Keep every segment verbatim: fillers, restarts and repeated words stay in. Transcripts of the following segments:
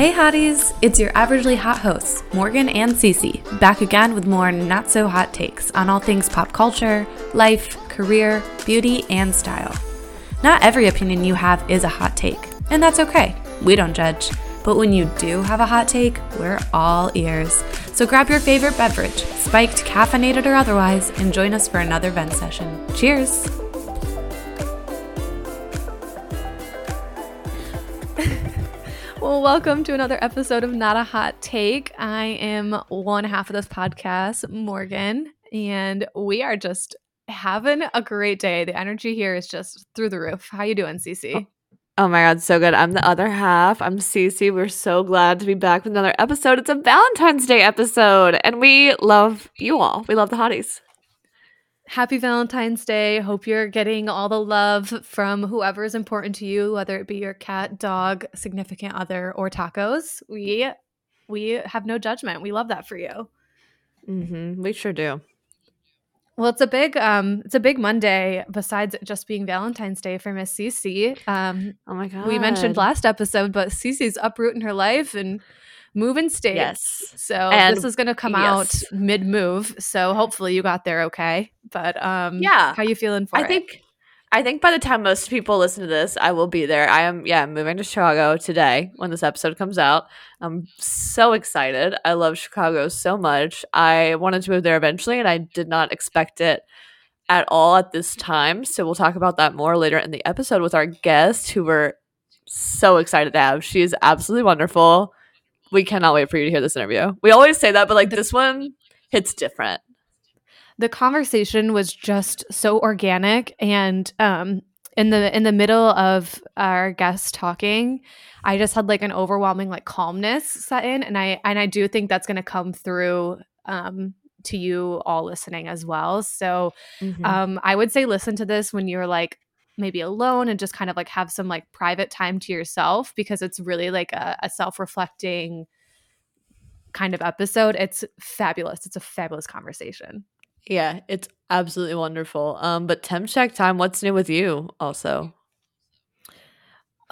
Hey hotties, it's your averagely hot hosts, Morgan and C C, back again with more not-so-hot takes on all things pop culture, life, career, beauty, and style. Not every opinion you have is a hot take, and that's okay. We don't judge. But when you do have a hot take, we're all ears. So grab your favorite beverage, spiked, caffeinated, or otherwise, and join us for another vent session. Cheers! Well, welcome to another episode of Not a Hot Take. I am one half of this podcast, Morgan, and we are just having a great day. The energy here is just through the roof. How you doing, C C? Oh. Oh my God, so good. I'm the other half. I'm Cece. We're so glad to be back with another episode. It's a Valentine's Day episode, and we love you all. We love the hotties. Happy Valentine's Day. Hope you're getting all the love from whoever is important to you, whether it be your cat, dog, significant other, or tacos. We we have no judgment. We love that for you. Mm-hmm. We sure do. Well, it's a big, um, it's a big Monday. Besides just being Valentine's Day for Miss C C, um, oh my God, we mentioned last episode, but C C's uprooting her life and moving states. Yes, so and this is going to come yes. out mid-move. So hopefully you got there okay. But um, yeah, how you feeling for I it? I think, I think by the time most people listen to this, I will be there. I am, yeah, moving to Chicago today when this episode comes out. I'm so excited. I love Chicago so much. I wanted to move there eventually, and I did not expect it at all at this time. So we'll talk about that more later in the episode with our guest, who we're so excited to have. She is absolutely wonderful. We cannot wait for you to hear this interview. We always say that, but like this one hits different. The conversation was just so organic, and um, in the in the middle of our guest talking, I just had like an overwhelming like calmness set in, and I and I do think that's going to come through um, to you all listening as well. So mm-hmm. um, I would say listen to this when you're like maybe alone and just kind of like have some like private time to yourself, because it's really like a, a self-reflecting kind of episode. It's fabulous. It's a fabulous conversation. Yeah, it's absolutely wonderful. Um, but temp check time, what's new with you also?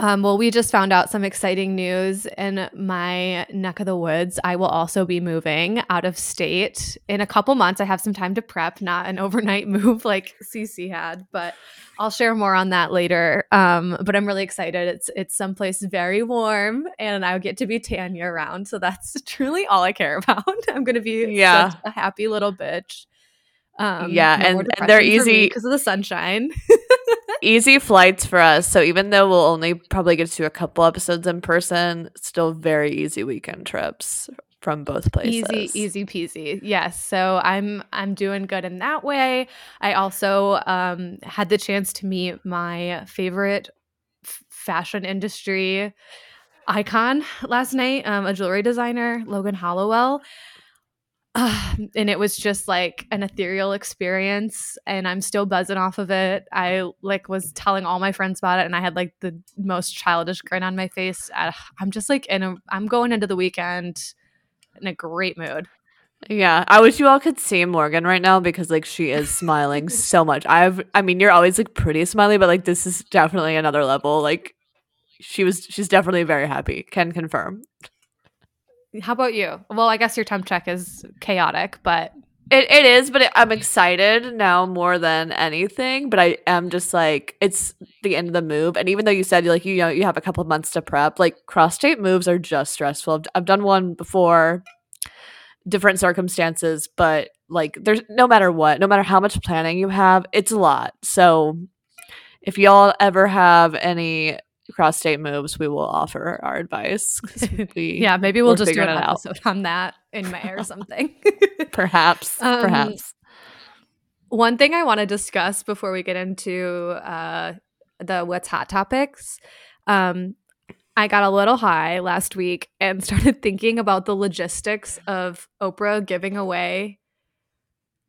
Um, well, we just found out some exciting news in my neck of the woods. I will also be moving out of state in a couple months. I have some time to prep, not an overnight move like C C had, but I'll share more on that later. Um, but I'm really excited. It's it's someplace very warm, and I get to be tan year round. So that's truly all I care about. I'm going to be yeah. such a happy little bitch. Um, yeah, and, and they're easy because of the sunshine. Easy flights for us. So even though we'll only probably get to a couple episodes in person, still very easy weekend trips from both places. Easy, easy peasy. Yes. So I'm I'm doing good in that way. I also um, had the chance to meet my favorite f- fashion industry icon last night, um, a jewelry designer, Logan Hollowell. Uh, and it was just like an ethereal experience, and I'm still buzzing off of it. I like was telling all my friends about it, and I had like the most childish grin on my face. Uh, I'm just like in a I'm going into the weekend in a great mood. Yeah, I wish you all could see Morgan right now, because like she is smiling so much. I've I mean you're always like pretty smiley, but like this is definitely another level. Like she was she's definitely very happy. Can confirm. How about you? Well, I guess your temp check is chaotic, but... It, it is, but it, I'm excited now more than anything. But I am just like, it's the end of the move. And even though you said, like, you know, you have a couple of months to prep, like, cross-state moves are just stressful. I've, I've done one before, different circumstances, but, like, there's no matter what, no matter how much planning you have, it's a lot. So if y'all ever have any... cross-state moves, we will offer our advice. We yeah, maybe we'll just do an episode out on that in May or something. Perhaps. Um, perhaps. One thing I want to discuss before we get into uh, the What's Hot topics, um, I got a little high last week and started thinking about the logistics of Oprah giving away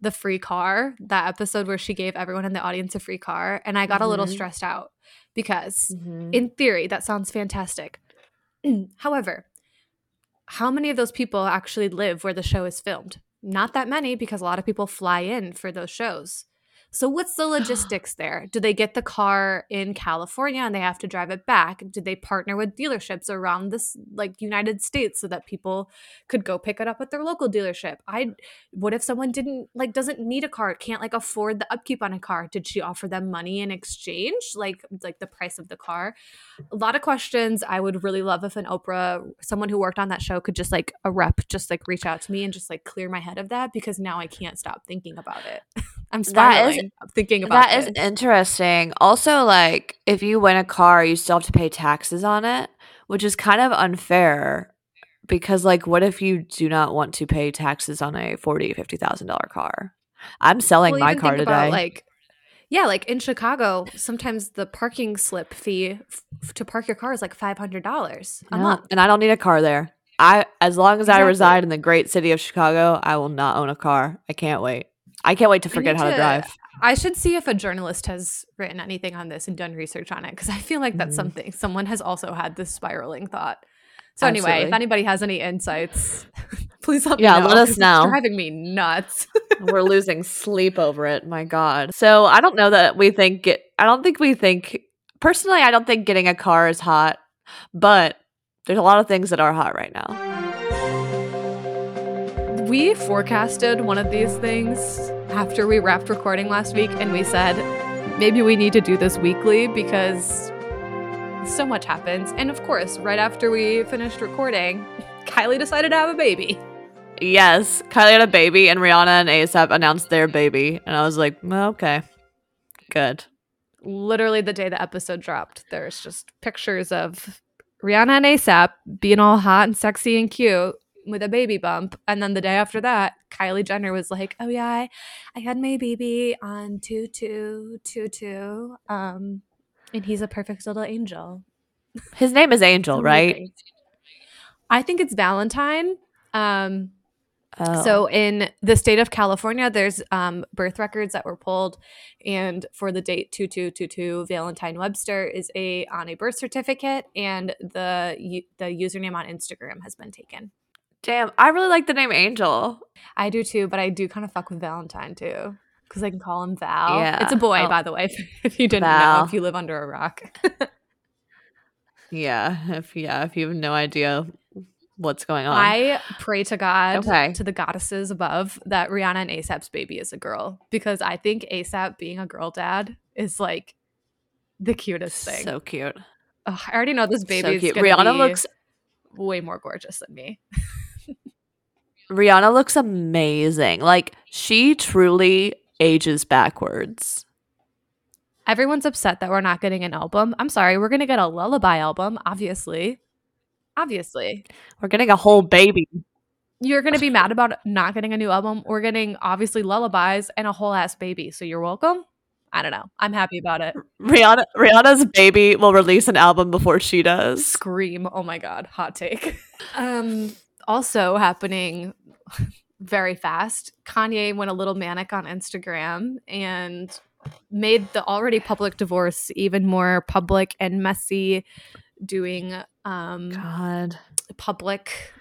the free car, that episode where she gave everyone in the audience a free car, and I got mm-hmm. a little stressed out. Because mm-hmm. in theory, that sounds fantastic. However, how many of those people actually live where the show is filmed? Not that many, because a lot of people fly in for those shows. So what's the logistics there? Do they get the car in California and they have to drive it back? Did they partner with dealerships around this, like, United States so that people could go pick it up at their local dealership? I, what if someone didn't like doesn't need a car, can't like afford the upkeep on a car? Did she offer them money in exchange, like like the price of the car? A lot of questions. I would really love if an Oprah, someone who worked on that show, could just like a rep, just like reach out to me and just like clear my head of that, because now I can't stop thinking about it. I'm spiraling. That is, I'm thinking about that this. Is interesting. Also, like, if you win a car, you still have to pay taxes on it, which is kind of unfair because, like, what if you do not want to pay taxes on a forty thousand dollars, fifty thousand dollars car? I'm selling well, my car today. About, like, yeah, like in Chicago, sometimes the parking slip fee f- to park your car is like five hundred dollars a yeah. month. And I don't need a car there. I, as long as exactly. I reside in the great city of Chicago, I will not own a car. I can't wait. I can't wait to forget how to, to drive. I should see if a journalist has written anything on this and done research on it, because I feel like that's mm. something someone has also had this spiraling thought. So Absolutely. Anyway, if anybody has any insights, please let yeah, me know. Yeah, let us know. It's driving me nuts. We're losing sleep over it. My God. So I don't know that we think it, – I don't think we think – personally, I don't think getting a car is hot, but there's a lot of things that are hot right now. We forecasted one of these things after we wrapped recording last week, and we said, maybe we need to do this weekly because so much happens. And of course, right after we finished recording, Kylie decided to have a baby. Yes, Kylie had a baby, and Rihanna and A$AP announced their baby. And I was like, well, okay, good. Literally the day the episode dropped, there's just pictures of Rihanna and A$AP being all hot and sexy and cute with a baby bump. And then the day after that, Kylie Jenner was like, oh yeah, I, I had my baby on two two two two, um and he's a perfect little angel. His name is Angel, right? I think it's Valentine. um Oh. So in the state of California, there's um, birth records that were pulled, and for the date two two two two, Valentine Webster is a on a birth certificate, and the the username on Instagram has been taken. Damn, I really like the name Angel. I do too, but I do kind of fuck with Valentine too, because I can call him Val. Yeah. It's a boy, oh. by the way, if, if you didn't Val. know, if you live under a rock. yeah, if yeah, if you have no idea what's going on. I pray to God, okay. to the goddesses above, that Rihanna and A$AP's baby is a girl, because I think A$AP being a girl dad is like the cutest thing. So cute. Oh, I already know this baby so is going to be Rihanna looks way more gorgeous than me. Rihanna looks amazing. Like, she truly ages backwards. Everyone's upset that we're not getting an album. I'm sorry, we're going to get a lullaby album, obviously. Obviously. We're getting a whole baby. You're going to be mad about not getting a new album. We're getting, obviously, lullabies and a whole ass baby. So you're welcome. I don't know. I'm happy about it. Rihanna, Rihanna's baby will release an album before she does. Scream. Oh, my God. Hot take. Um, also happening very fast, Kanye went a little manic on Instagram and made the already public divorce even more public and messy, doing um God. public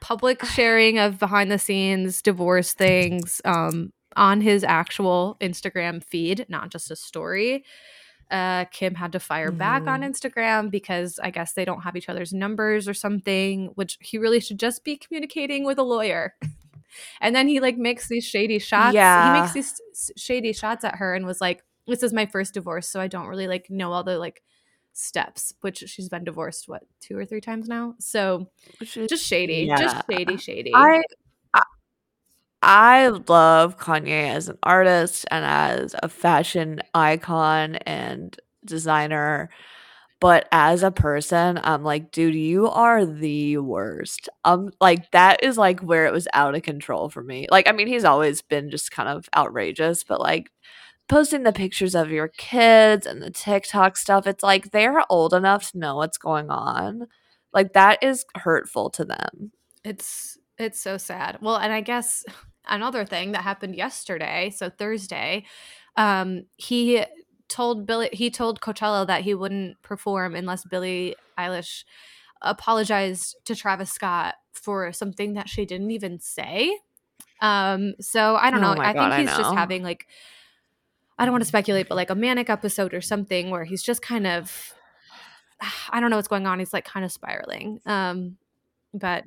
public sharing of behind the scenes divorce things um on his actual Instagram feed, not just a story. uh Kim had to fire back mm. on Instagram because I guess they don't have each other's numbers or something, which he really should just be communicating with a lawyer. And then he like makes these shady shots yeah. he makes these shady shots at her and was like, this is my first divorce, so I don't really like know all the like steps, which she's been divorced what two or three times now, so is, just shady yeah. just shady shady I, I I love Kanye as an artist and as a fashion icon and designer, but as a person, I'm like, dude, you are the worst. Um like, that is like where it was out of control for me. Like, I mean, he's always been just kind of outrageous, but like posting the pictures of your kids and the TikTok stuff, it's like they're old enough to know what's going on. Like, that is hurtful to them. It's it's so sad. Well, and I guess another thing that happened yesterday, so Thursday, um, he told Billie, he told Coachella that he wouldn't perform unless Billie Eilish apologized to Travis Scott for something that she didn't even say. Um, so I don't know. Oh my God, I think he's I know. just having like I don't want to speculate, but like a manic episode or something where he's just kind of, I don't know what's going on. He's like kind of spiraling. Um, but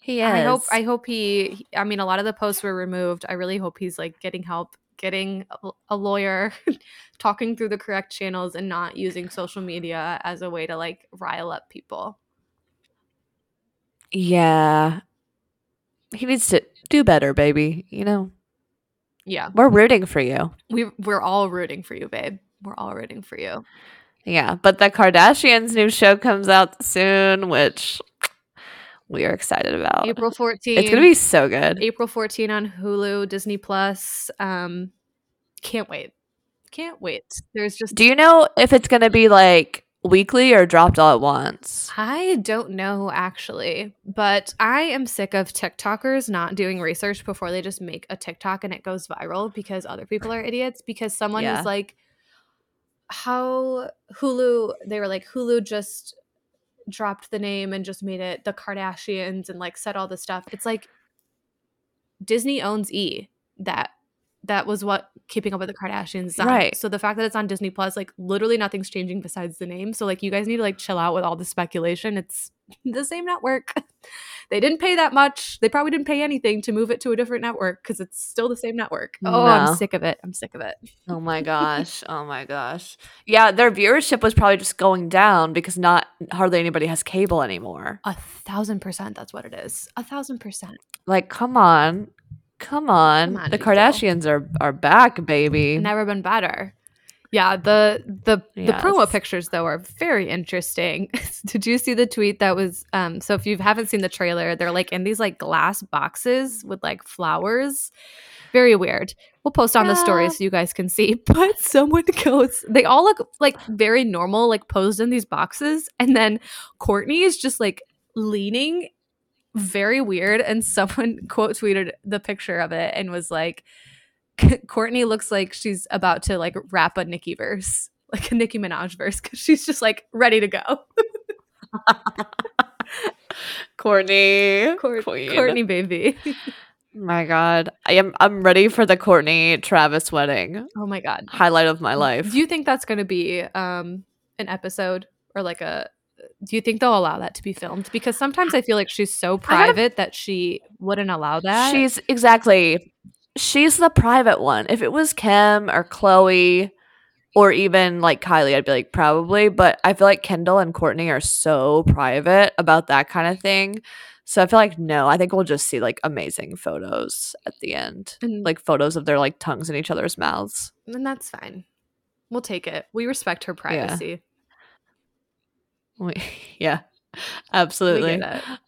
he is. I hope, I hope he, I mean, a lot of the posts were removed. I really hope he's like getting help, getting a lawyer, talking through the correct channels and not using social media as a way to like rile up people. Yeah. He needs to do better, baby. You know? Yeah. We're rooting for you. We, we're all rooting for you, babe. We're all rooting for you. Yeah. But the Kardashians' new show comes out soon, which we are excited about. April fourteenth. It's going to be so good. April fourteenth on Hulu, Disney Plus. Um, can't wait. Can't wait. There's just. Do you know if it's going to be like weekly or dropped all at once? I don't know, actually. But I am sick of TikTokers not doing research before they just make a TikTok and it goes viral because other people are idiots. Because someone yeah. was like, how Hulu, they were like, Hulu just dropped the name and just made it the Kardashians and like said all this stuff. It's like Disney owns E. That That was what Keeping Up with the Kardashians is on. Right. So the fact that it's on Disney Plus, like literally nothing's changing besides the name. So like you guys need to like chill out with all the speculation. It's the same network. They didn't pay that much. They probably didn't pay anything to move it to a different network because it's still the same network. Oh, no. I'm sick of it. I'm sick of it. Oh my gosh. Oh my gosh. Yeah, their viewership was probably just going down because not hardly anybody has cable anymore. A thousand percent. That's what it is. A thousand percent. Like, come on. Come on. Come on, the Kardashians are, are back, baby. Never been better. Yeah, the the, yes. the promo pictures, though, are very interesting. Did you see the tweet that was um, – so if you haven't seen the trailer, they're like in these like glass boxes with like flowers. Very weird. We'll post on yeah. the story so you guys can see. But someone goes – they all look like very normal, like posed in these boxes. And then Courtney is just like leaning – very weird, and someone quote tweeted the picture of it and was like, Courtney looks like she's about to like rap a Nicki verse, like a Nicki Minaj verse, because she's just like ready to go. Courtney, Cor- Courtney, baby. My God, I am. I'm ready for the Courtney Travis wedding. Oh my God, highlight of my life. Do you think that's going to be um an episode or like a? Do you think they'll allow that to be filmed? Because sometimes I feel like she's so private that she wouldn't allow that. She's exactly. She's the private one. If it was Kim or Chloe or even like Kylie, I'd be like, probably. But I feel like Kendall and Courtney are so private about that kind of thing. So I feel like, no, I think we'll just see like amazing photos at the end, and like photos of their like tongues in each other's mouths. And that's fine. We'll take it. We respect her privacy. Yeah. We, yeah, absolutely.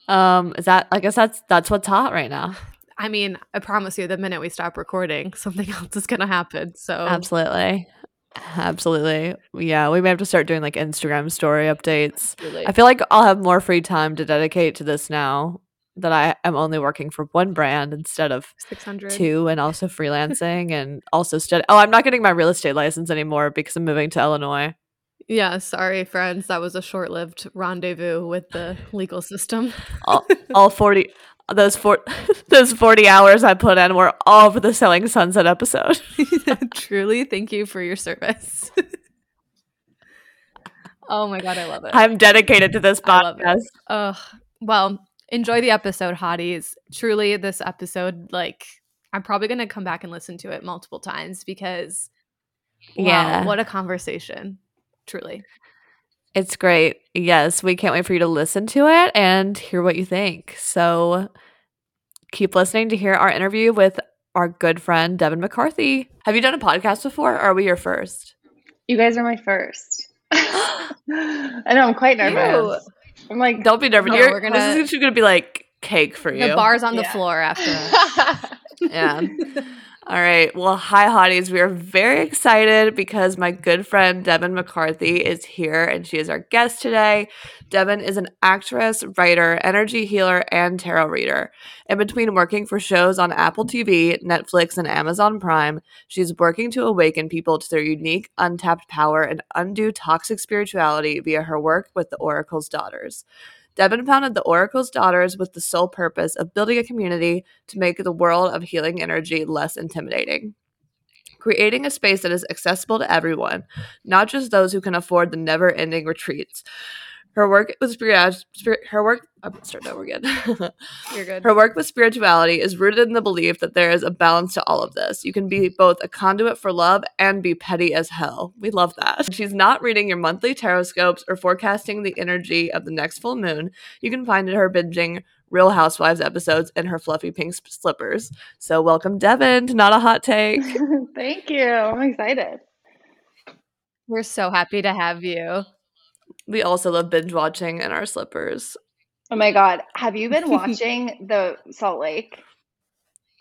Um, is that? I guess that's that's what's hot right now. I mean, I promise you, the minute we stop recording, something else is gonna happen. So absolutely, absolutely. Yeah, we may have to start doing like Instagram story updates. Absolutely. I feel like I'll have more free time to dedicate to this now that I am only working for one brand instead of six hundred two, and also freelancing and also study. Oh, I'm not getting my real estate license anymore because I'm moving to Illinois. Yeah, sorry, friends. That was a short-lived rendezvous with the legal system. all, all forty, those four, those forty hours I put in were all for the Selling Sunset episode. Truly, thank you for your service. Oh my God, I love it. I'm dedicated to this podcast. Uh, well, enjoy the episode, hotties. Truly, this episode, like, I'm probably gonna come back and listen to it multiple times because, yeah, wow, what a conversation. Truly. It's great. Yes. We can't wait for you to listen to it and hear what you think. So keep listening to hear our interview with our good friend, Dev McCarthy. Have you done a podcast before? Or are we your first? You guys are my first. I know. I'm quite nervous. Ew. I'm like, don't be nervous. No, You're, gonna, this is going to be like cake for you. The bar's on yeah. the floor after. Yeah. All right. Well, hi, hotties. We are very excited because my good friend Devin McCarthy is here and she is our guest today. Devin is an actress, writer, energy healer, and tarot reader. In between working for shows on Apple T V, Netflix, and Amazon Prime, she's working to awaken people to their unique, untapped power and undo toxic spirituality via her work with the Oracle's Daughters. Devin founded the Oracle's Daughters with the sole purpose of building a community to make the world of healing energy less intimidating. creating a space that is accessible to everyone, not just those who can afford the never-ending retreats. Her work with spirit, her work. I'm starting over again. You're good. Her work with spirituality is rooted in the belief that there is a balance to all of this. You can be both a conduit for love and be petty as hell. We love that. She's not reading your monthly tarot scopes or forecasting the energy of the next full moon. You can find her binging Real Housewives episodes in her fluffy pink slippers. So welcome, Devin, to Not a Hot Take. Thank you. I'm excited. We're so happy to have you. We also love binge watching in our slippers. Oh my God. Have you been watching the Salt Lake?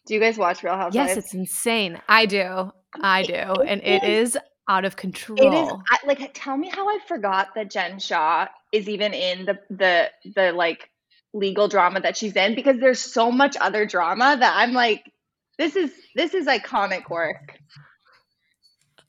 Do you guys watch Real Housewives? Yes, it's insane. I do. I do. It, and it is, is out of control. It is. I, like, tell me how I forgot that Jen Shaw is even in the, the, the like legal drama that she's in, because there's so much other drama that I'm like, this is, this is iconic work.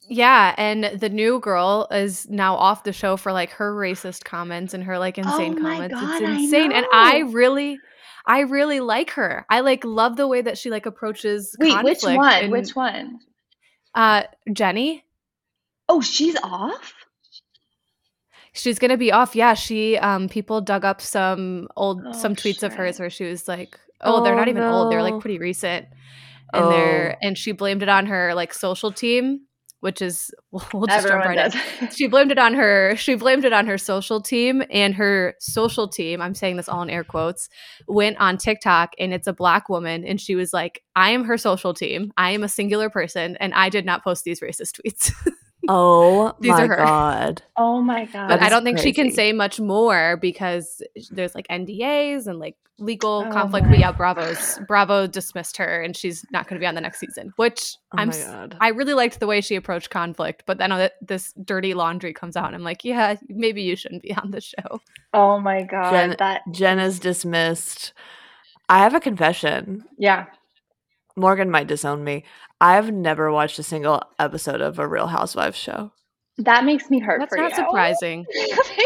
Yeah, and the new girl is now off the show for like her racist comments and her like insane oh comments. God, it's insane. I and I really I really like her. I like love the way that she like approaches Wait, conflict. Which one? And, which one? Uh Jenny. Oh, she's off? She's going to be off. Yeah, she um people dug up some old oh, some tweets sure. of hers where she was like, "Oh, oh they're not even no. old. They're like pretty recent." And oh. they're and she blamed it on her like social team. Which is we'll, we'll just Everyone jump right does. in. She blamed it on her. She blamed it on her social team, and her social team. I'm saying this all in air quotes. Went on TikTok, and it's a black woman, and she was like, "I am her social team. I am a singular person, and I did not post these racist tweets." Oh these my are her. God! Oh my God! But I don't think crazy. she can say much more because there's like N D As and like legal oh conflict. My. But yeah, Bravo's Bravo dismissed her, and she's not going to be on the next season. Which oh I'm I really liked the way she approached conflict, but then uh, this dirty laundry comes out, and I'm like, yeah, maybe you shouldn't be on the show. Oh my God! Jen, that Jen is dismissed. I have a confession. Yeah. Morgan might disown me. I've never watched a single episode of a Real Housewives show. That makes me hurt That's for you. That's not surprising.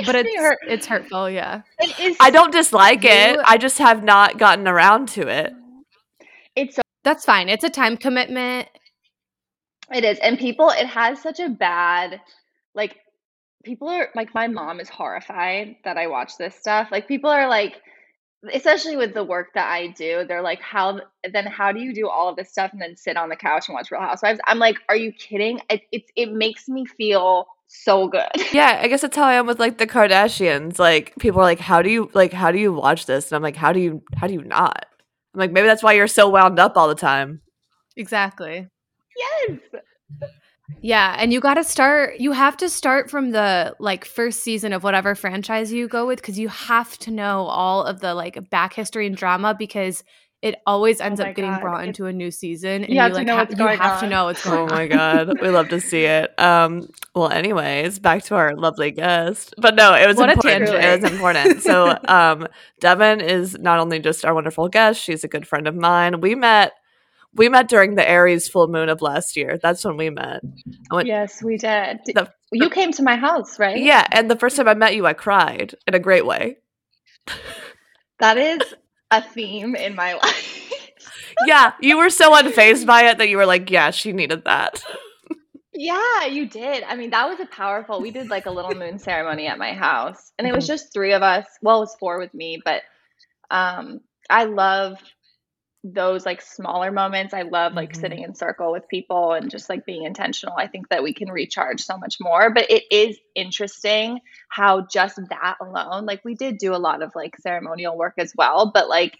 But it's, hurt. it's hurtful, yeah. It is, I don't dislike you, it. I just have not gotten around to it. It's so- That's fine. It's a time commitment. It is. And people, it has such a bad, like, people are, like, my mom is horrified that I watch this stuff. Like, people are like, especially with the work that I do, they're like, how then how do you do all of this stuff and then sit on the couch and watch Real Housewives? I'm like, are you kidding? It it, it makes me feel so good. Yeah, I guess that's how I am with like the Kardashians. Like people are like, how do you like how do you watch this? And I'm like, how do you how do you not? I'm like, maybe that's why you're so wound up all the time. Exactly. Yes. Yeah, and you got to start, you have to start from the like first season of whatever franchise you go with, because you have to know all of the like back history and drama, because it always ends oh up getting God. brought into a new season. And you have, you, like, to, know ha- what's going you have on. to know what's going on. Oh my God, we love to see it. Um, well, anyways, back to our lovely guest. But no, it was what important. It was important. So um, Devin is not only just our wonderful guest, she's a good friend of mine. We met. We met during the Aries full moon of last year. That's when we met. Went, yes, we did. The, you came to my house, right? Yeah, and the first time I met you, I cried in a great way. That is a theme in my life. Yeah, you were so unfazed by it that you were like, yeah, she needed that. Yeah, you did. I mean, that was a powerful – we did like a little moon ceremony at my house, and it was just three of us. Well, it was four with me, but um, I love – those like smaller moments. I love like mm-hmm. sitting in circle with people and just like being intentional. I think that we can recharge so much more, but it is interesting how just that alone, like we did do a lot of like ceremonial work as well, but like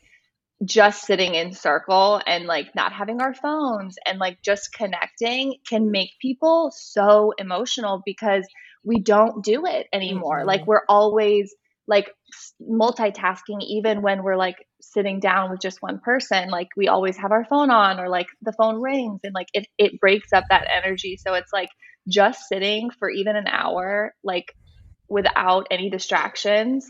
just sitting in circle and like not having our phones and like just connecting can make people so emotional, because we don't do it anymore. Mm-hmm. Like we're always like multitasking, even when we're like sitting down with just one person, like we always have our phone on, or like the phone rings, and like it, it breaks up that energy. So it's like just sitting for even an hour, like without any distractions,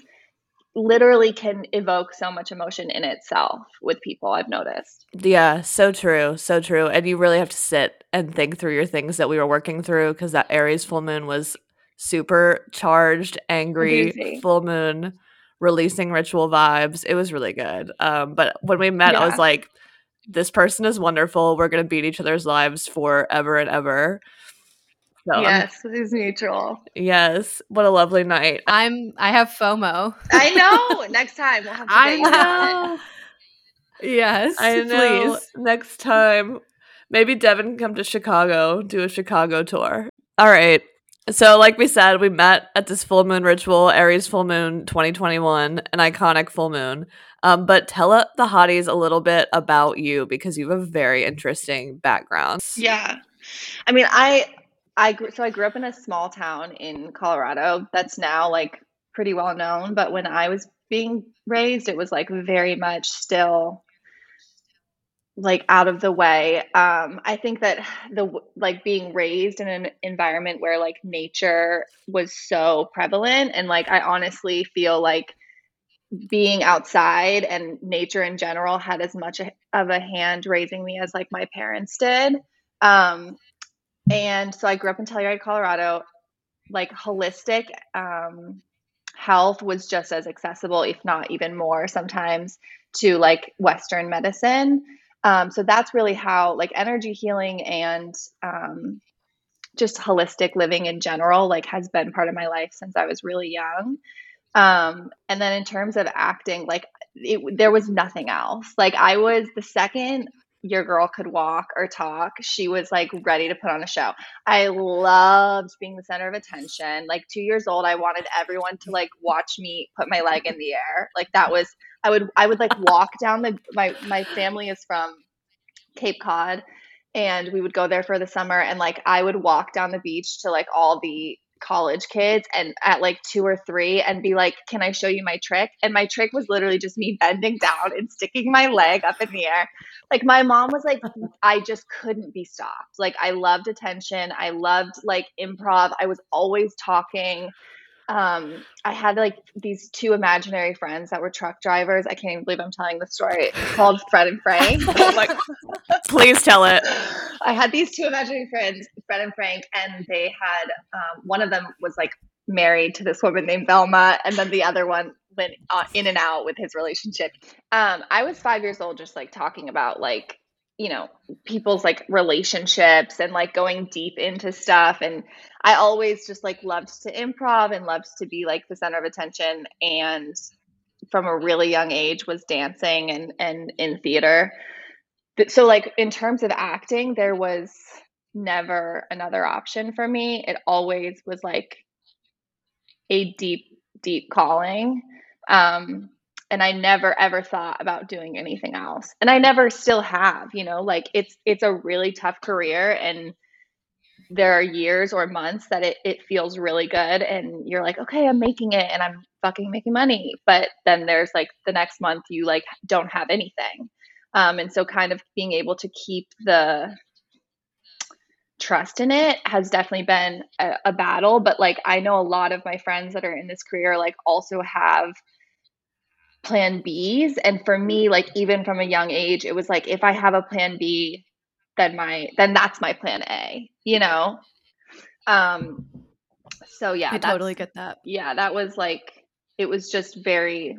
literally can evoke so much emotion in itself with people, I've noticed. Yeah, so true, so true. And you really have to sit and think through your things that we were working through, because that Aries full moon was super charged, angry, Easy. full moon, releasing ritual vibes. It was really good. Um, but when we met, yeah. I was like, this person is wonderful. We're going to be in each other's lives forever and ever. So, yes, um, it is mutual. Yes, what a lovely night. I'm. I have FOMO. I know. Next time we'll have to I know. Yes, I know. Please. Next time, maybe Devin can come to Chicago, do a Chicago tour. All right. So, like we said, we met at this full moon ritual, Aries full moon twenty twenty-one, an iconic full moon. Um, but tell the hotties a little bit about you, because you have a very interesting background. Yeah, I mean, I. I grew, so I grew up in a small town in Colorado that's now like pretty well known. But when I was being raised, it was like very much still like out of the way. Um, I think that the like being raised in an environment where like nature was so prevalent, and like I honestly feel like being outside and nature in general had as much of a hand raising me as like my parents did. Um, And so I grew up in Telluride, Colorado. Like holistic um, health was just as accessible, if not even more sometimes, to like Western medicine. Um, so that's really how like energy healing and um, just holistic living in general like has been part of my life since I was really young. Um, and then in terms of acting, like it, there was nothing else. Like I was the second your girl could walk or talk, she was like ready to put on a show. I loved being the center of attention. Like two years old, I wanted everyone to like watch me put my leg in the air. Like that was, I would, I would like walk down the, my, my family is from Cape Cod and we would go there for the summer. And like, I would walk down the beach to like all the college kids and at like two or three and be like, can I show you my trick? And my trick was literally just me bending down and sticking my leg up in the air. Like my mom was like, I just couldn't be stopped. Like I loved attention. I loved like improv. I was always talking. Um, I had like these two imaginary friends that were truck drivers. I can't even believe I'm telling this story. It's called Fred and Frank. Like, please tell it. I had these two imaginary friends, Fred and Frank, and they had, um, one of them was like married to this woman named Velma. And then the other one went uh, in and out with his relationship. Um, I was five years old, just like talking about like, you know, people's like relationships and like going deep into stuff. And I always just like loved to improv and loved to be like the center of attention. And from a really young age was dancing and, and in theater. So like in terms of acting, there was never another option for me. It always was like a deep, deep calling. Um, And I never, ever thought about doing anything else. And I never still have, you know, like it's it's a really tough career. And there are years or months that it, it feels really good. And you're like, okay, I'm making it and I'm fucking making money. But then there's like the next month you like don't have anything. Um, and so kind of being able to keep the trust in it has definitely been a, a battle. But like I know a lot of my friends that are in this career like also have plan B's. And for me, like, even from a young age, it was like, if I have a plan B, then my, then that's my plan A, you know? Um, so yeah, I totally get that. Yeah. That was like, it was just very,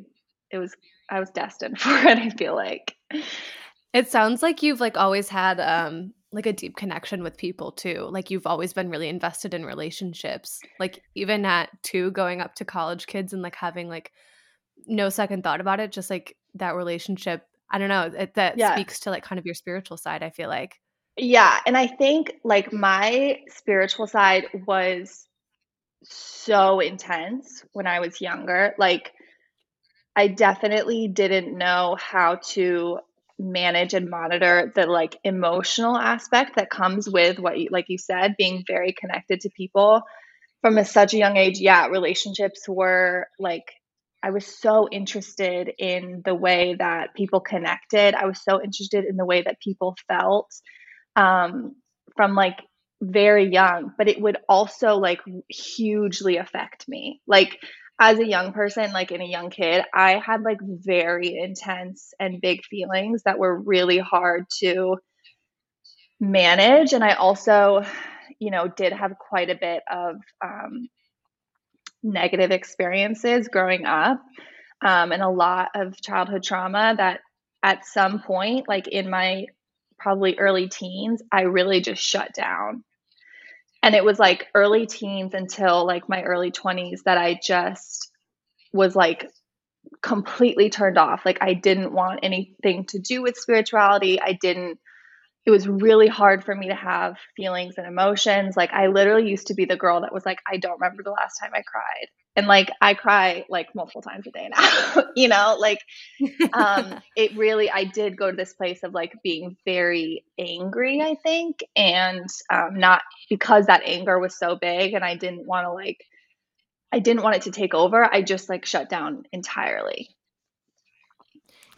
it was, I was destined for it. I feel like it sounds like you've like always had, um, like a deep connection with people too. Like you've always been really invested in relationships, like even at two, going up to college kids and like having like no second thought about it, just like that relationship. I don't know, it, that yeah. speaks to like kind of your spiritual side, I feel like. Yeah. And I think like my spiritual side was so intense when I was younger. Like I definitely didn't know how to manage and monitor the like emotional aspect that comes with what you, like you said, being very connected to people from a, such a young age. Yeah. Relationships were like, I was so interested in the way that people connected. I was so interested in the way that people felt um, from like very young, but it would also like hugely affect me. Like as a young person, like in a young kid, I had like very intense and big feelings that were really hard to manage. And I also, you know, did have quite a bit of, um, negative experiences growing up um, and a lot of childhood trauma that at some point, like in my probably early teens, I really just shut down. And it was like early teens until like my early twenties that I just was like completely turned off. Like I didn't want anything to do with spirituality. I didn't, it was really hard for me to have feelings and emotions. Like I literally used to be the girl that was like, I don't remember the last time I cried. And like, I cry like multiple times a day now, you know, like um, it really, I did go to this place of like being very angry, I think. And um, not because that anger was so big and I didn't want to like, I didn't want it to take over. I just like shut down entirely.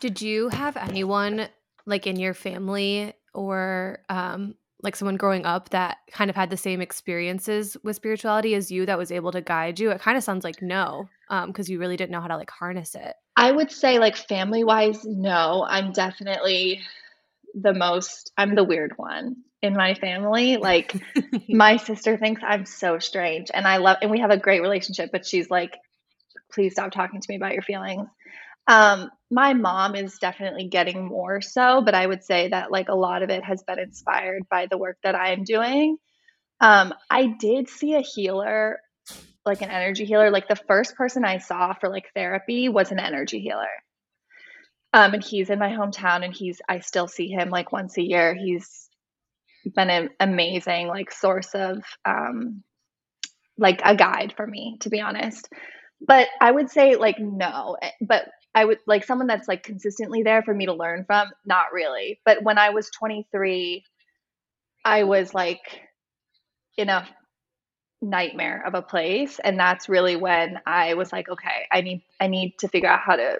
Did you have anyone like in your family or um, like someone growing up that kind of had the same experiences with spirituality as you that was able to guide you? It kind of sounds like no, because um, you really didn't know how to like harness it. I would say like family wise, no, I'm definitely the most, I'm the weird one in my family. Like my sister thinks I'm so strange and I love, and we have a great relationship, but she's like, please stop talking to me about your feelings. Um, my mom is definitely getting more so, but I would say that like a lot of it has been inspired by the work that I am doing. Um, I did see a healer, like an energy healer. Like the first person I saw for like therapy was an energy healer. Um, and he's in my hometown and he's, I still see him like once a year. He's been an amazing like source of, um, like a guide for me, to be honest. But I would say like, no, but I would like someone that's like consistently there for me to learn from. Not really. But when I was twenty-three, I was like in a nightmare of a place. And that's really when I was like, okay, I need, I need to figure out how to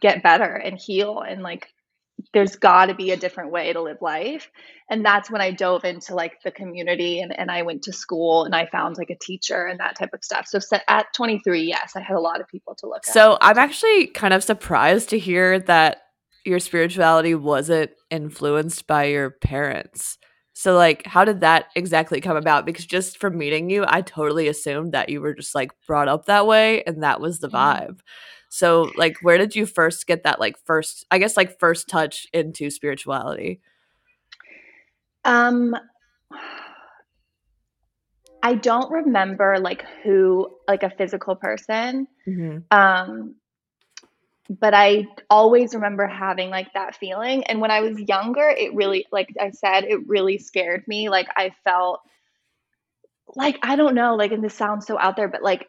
get better and heal. And like, there's gotta be a different way to live life. And that's when I dove into like the community and, and I went to school and I found like a teacher and that type of stuff. So at twenty-three, yes, I had a lot of people to look at. So I'm actually kind of surprised to hear that your spirituality wasn't influenced by your parents. So like, how did that exactly come about? Because just from meeting you, I totally assumed that you were just like brought up that way and that was the mm-hmm. vibe. So like, where did you first get that like first, I guess like first touch into spirituality? Um, I don't remember like who, like a physical person. Mm-hmm. Um, but I always remember having like that feeling. And when I was younger, it really, like I said, it really scared me. Like I felt like, I don't know, like, and this sounds so out there, but like,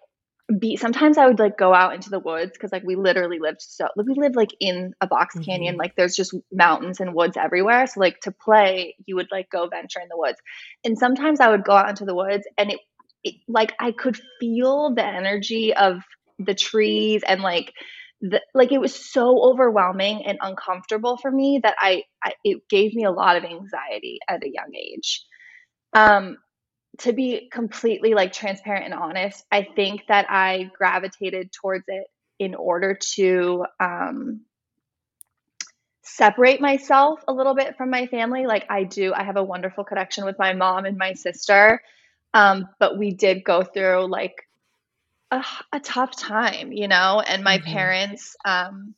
Be, sometimes I would like go out into the woods because like we literally lived so we lived like in a box mm-hmm. canyon, like there's just mountains and woods everywhere, so like to play you would like go venture in the woods, and sometimes I would go out into the woods and it, it like I could feel the energy of the trees and like the, like it was so overwhelming and uncomfortable for me that I, I it gave me a lot of anxiety at a young age. um To be completely like transparent and honest, I think that I gravitated towards it in order to um, separate myself a little bit from my family. Like I do, I have a wonderful connection with my mom and my sister, um, but we did go through like a, a tough time, you know, and my mm-hmm. parents um,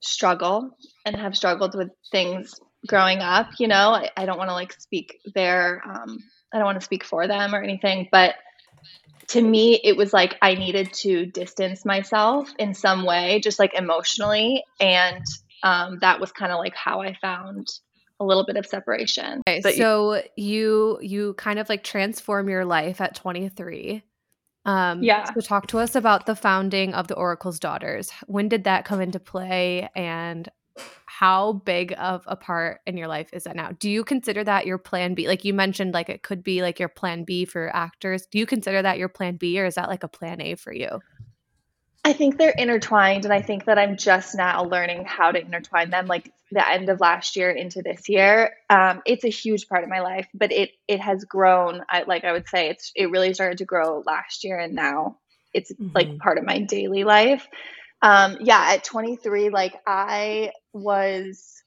struggle and have struggled with things growing up, you know. I, I don't want to like speak their um, I don't want to speak for them or anything, but to me, it was like I needed to distance myself in some way, just like emotionally. And um, that was kind of like how I found a little bit of separation. Okay, but so you you kind of like transform your life at twenty-three. Um, yeah. So talk to us about the founding of the Oracle's Daughters. When did that come into play, and how big of a part in your life is that now? Do you consider that your plan B? Like you mentioned, like it could be like your plan B for actors. Do you consider that your plan B, or is that like a plan A for you? I think they're intertwined, and I think that I'm just now learning how to intertwine them, like the end of last year into this year. Um, it's a huge part of my life, but it it has grown. I, like I would say it's it really started to grow last year, and now it's mm-hmm. like part of my daily life. Um, yeah, at twenty-three, like I was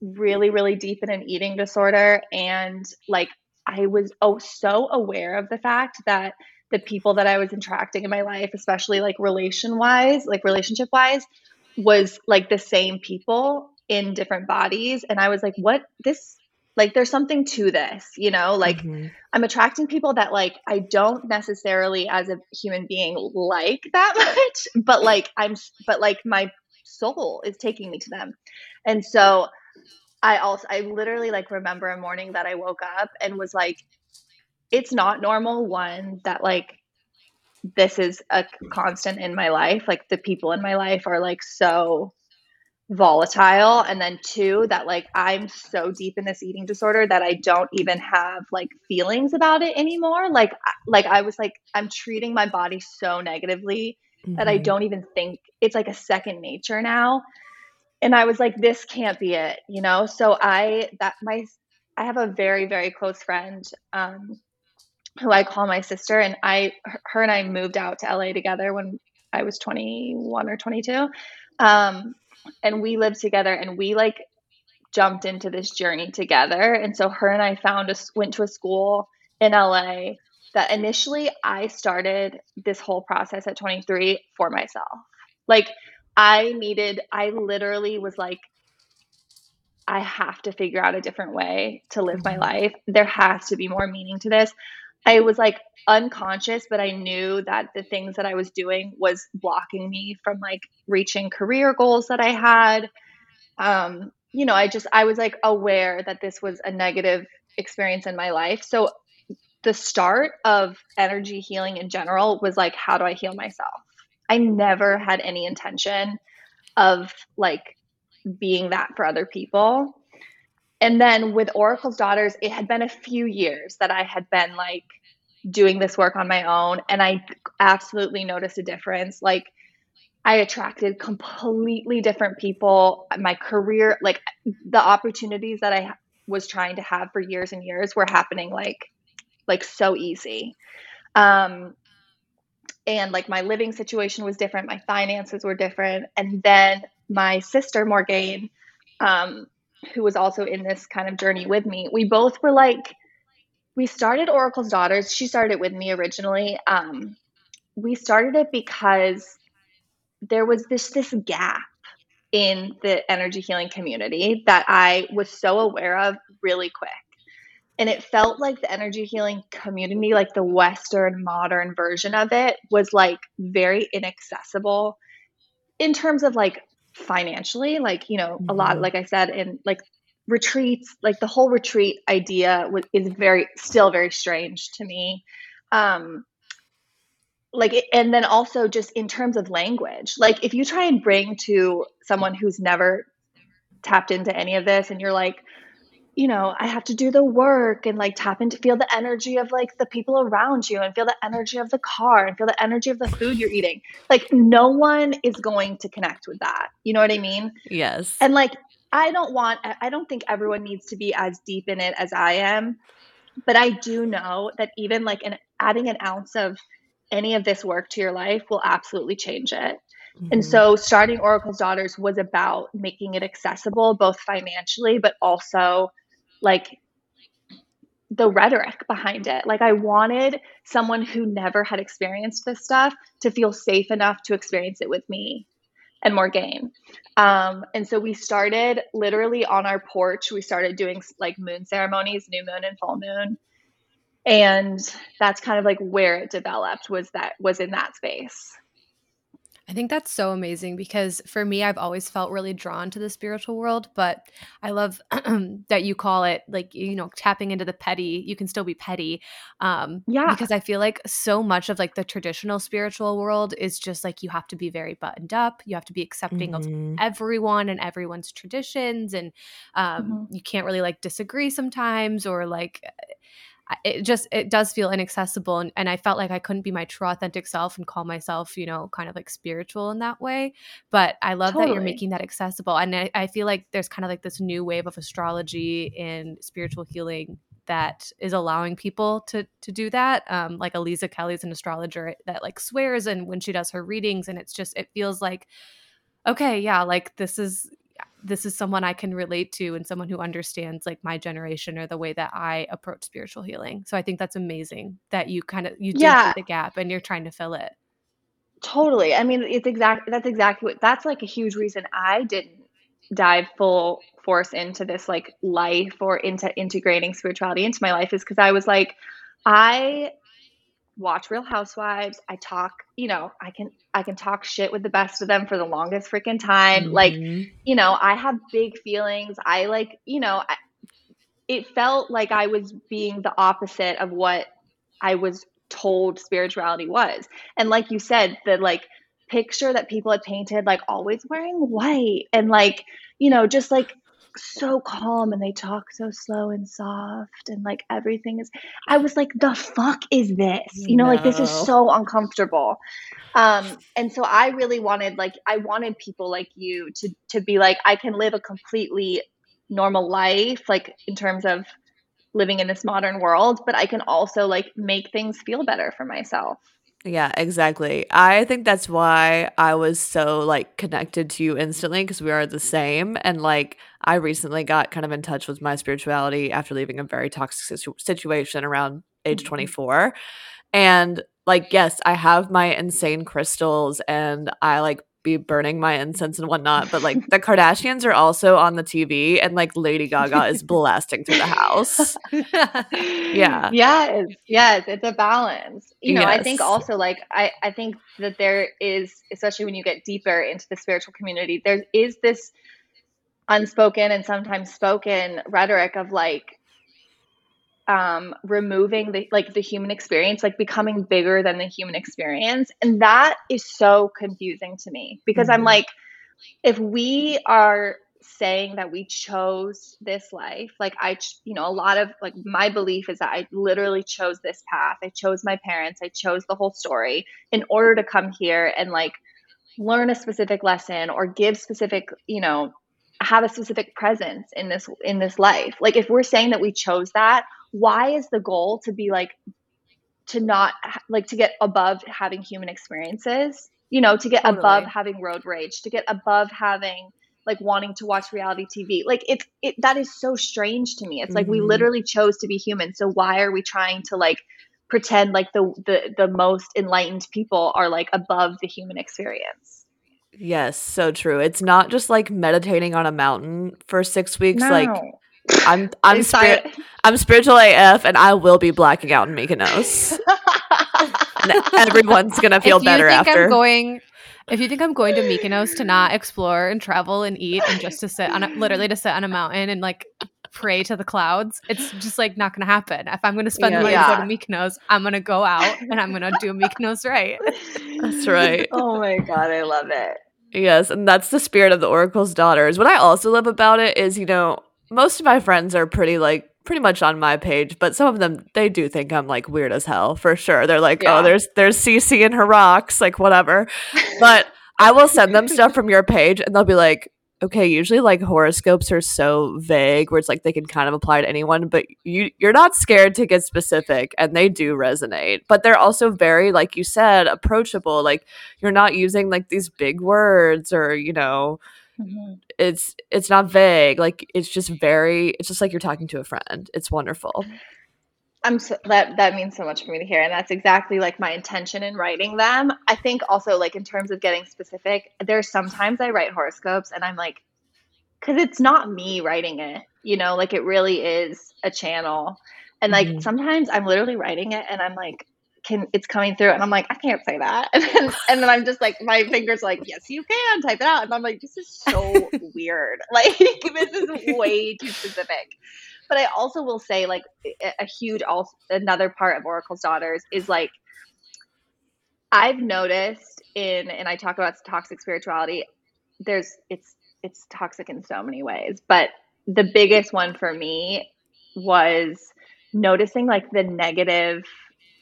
really, really deep in an eating disorder. And like, I was oh so aware of the fact that the people that I was interacting in my life, especially like relation wise, like relationship wise, was like the same people in different bodies. And I was like, what this, like, there's something to this, you know, like mm-hmm. I'm attracting people that like, I don't necessarily as a human being like that much, but like, I'm, but like my soul is taking me to them. And so I also, I literally like remember a morning that I woke up and was like, it's not normal, one, that like, this is a constant in my life. Like the people in my life are like so volatile. And then two, that like, I'm so deep in this eating disorder that I don't even have like feelings about it anymore. Like, like I was like, I'm treating my body so negatively mm-hmm. that I don't even think it's like a second nature now. And I was like, this can't be it, you know? So I, that my, I have a very, very close friend, um, who I call my sister, and I, her and I moved out to L A together when I was twenty-one or twenty-two. Um, and we lived together and we like jumped into this journey together. And so her and I found a, went to a school in L A that initially I started this whole process at twenty-three for myself. Like I needed, I literally was like, I have to figure out a different way to live my life. There has to be more meaning to this. I was like unconscious, but I knew that the things that I was doing was blocking me from like reaching career goals that I had. Um, you know, I just, I was like aware that this was a negative experience in my life. So the start of energy healing in general was like, how do I heal myself? I never had any intention of like being that for other people. And then with Oracle's Daughters, it had been a few years that I had been like doing this work on my own. And I absolutely noticed a difference. Like I attracted completely different people. My career, like the opportunities that I was trying to have for years and years were happening like, like so easy. Um, and like my living situation was different. My finances were different. And then my sister, Morgan, um, who was also in this kind of journey with me, we both were like, we started Oracle's Daughters. She started it with me originally. Um, we started it because there was this, this gap in the energy healing community that I was so aware of really quick. And it felt like the energy healing community, like the Western modern version of it, was like very inaccessible in terms of like financially, like, you know, mm-hmm. a lot, like I said, in like retreats, like the whole retreat idea was, is very, still very strange to me. Um, like, it, and then also just in terms of language, like if you try and bring to someone who's never tapped into any of this and you're like, you know, I have to do the work and like tap into, feel the energy of like the people around you and feel the energy of the car and feel the energy of the food you're eating. Like no one is going to connect with that. You know what I mean? Yes. And like, I don't want, I don't think everyone needs to be as deep in it as I am, but I do know that even like an adding an ounce of any of this work to your life will absolutely change it. And so starting Oracle's Daughters was about making it accessible, both financially, but also like the rhetoric behind it. Like I wanted someone who never had experienced this stuff to feel safe enough to experience it with me and Morgan. Um, and so we started literally on our porch. We started doing like moon ceremonies, new moon and full moon. And that's kind of like where it developed, was that was in that space. I think that's so amazing because for me, I've always felt really drawn to the spiritual world, but I love that you call it like, you know, tapping into the petty. You can still be petty. Um, yeah. Because I feel like so much of like the traditional spiritual world is just like you have to be very buttoned up. You have to be accepting mm-hmm. of everyone and everyone's traditions. And um, mm-hmm. you can't really like disagree sometimes, or like – it just, it does feel inaccessible. And, and I felt like I couldn't be my true authentic self and call myself, you know, kind of like spiritual in that way. But I love totally. That you're making that accessible. And I, I feel like there's kind of like this new wave of astrology and spiritual healing that is allowing people to to do that. Um, like Aliza Kelly's an astrologer that like swears and when she does her readings, and it's just, it feels like, okay, yeah, like this is, this is someone I can relate to and someone who understands like my generation or the way that I approach spiritual healing. So I think that's amazing that you kind of, you did yeah. the gap and you're trying to fill it. Totally. I mean, it's exact. That's exactly what. That's like a huge reason I didn't dive full force into this like life or into integrating spirituality into my life, is because I was like, I watch Real Housewives. I talk, you know, I can I can talk shit with the best of them for the longest freaking time. Mm-hmm. Like, you know, I have big feelings. I like, you know, I, it felt like I was being the opposite of what I was told spirituality was. And like you said, the like picture that people had painted, like always wearing white and like, you know, just like so calm, and they talk so slow and soft, and like everything is, I was like, the fuck is this? You know, no. Like this is so uncomfortable. Um, and so I really wanted, like, I wanted people like you to, to be like, I can live a completely normal life, like in terms of living in this modern world, but I can also like make things feel better for myself. Yeah, exactly. I think that's why I was so like connected to you instantly, because we are the same. And like I recently got kind of in touch with my spirituality after leaving a very toxic situ- situation around age twenty-four. And like, yes, I have my insane crystals and I like be burning my incense and whatnot, but like the Kardashians are also on the T V and like Lady Gaga is blasting through the house. Yeah. Yes. Yes. It's a balance. You know, yes. I think also like, I, I think that there is, especially when you get deeper into the spiritual community, there is this unspoken and sometimes spoken rhetoric of like, um, removing the, like the human experience, like becoming bigger than the human experience. And that is so confusing to me, because mm-hmm. I'm like, if we are saying that we chose this life, like I, you know, a lot of like my belief is that I literally chose this path. I chose my parents. I chose the whole story in order to come here and like learn a specific lesson or give specific, you know, have a specific presence in this, in this life. Like if we're saying that we chose that, why is the goal to be like, to not like to get above having human experiences, you know, to get totally. above having road rage, to get above having like wanting to watch reality T V. Like it's, it, that is so strange to me. It's mm-hmm. like, we literally chose to be human. So why are we trying to like pretend like the, the, the most enlightened people are like above the human experience? Yes. So true. It's not just like meditating on a mountain for six weeks. No. Like I'm I'm spir- I'm spiritual A F, and I will be blacking out in Mykonos. And everyone's gonna feel if you better think after. I'm going, if you think I'm going to Mykonos to not explore and travel and eat and just to sit on a, literally to sit on a mountain and like pray to the clouds, it's just like not gonna happen. If I'm gonna spend yeah. the money yeah. to go to Mykonos, I'm gonna go out and I'm gonna do Mykonos right. That's right. Oh my god, I love it. Yes, and that's the spirit of the Oracle's Daughters. What I also love about it is, you know, most of my friends are pretty like pretty much on my page, but some of them, they do think I'm like weird as hell for sure. They're like, yeah. oh, there's there's C C and her rocks, like whatever. But I will send them stuff from your page, and they'll be like, okay, usually like horoscopes are so vague where it's like they can kind of apply to anyone, but you you're not scared to get specific, and they do resonate. But they're also very, like you said, approachable. Like you're not using like these big words or, you know. Mm-hmm. It's it's not vague, like it's just very it's just like you're talking to a friend. It's wonderful. I'm so, that that means so much for me to hear, and that's exactly like my intention in writing them. I think also like in terms of getting specific, there's sometimes I write horoscopes and I'm like, because it's not me writing it, you know, like it really is a channel, and like mm-hmm. sometimes I'm literally writing it and I'm like, Can, it's coming through and I'm like, I can't say that, and then, and then I'm just like, my fingers like, yes you can, type it out, and I'm like, this is so weird, like this is way too specific. But I also will say like a huge also, another part of Oracle's Daughters is like I've noticed in, and I talk about toxic spirituality, there's it's it's toxic in so many ways, but the biggest one for me was noticing like the negative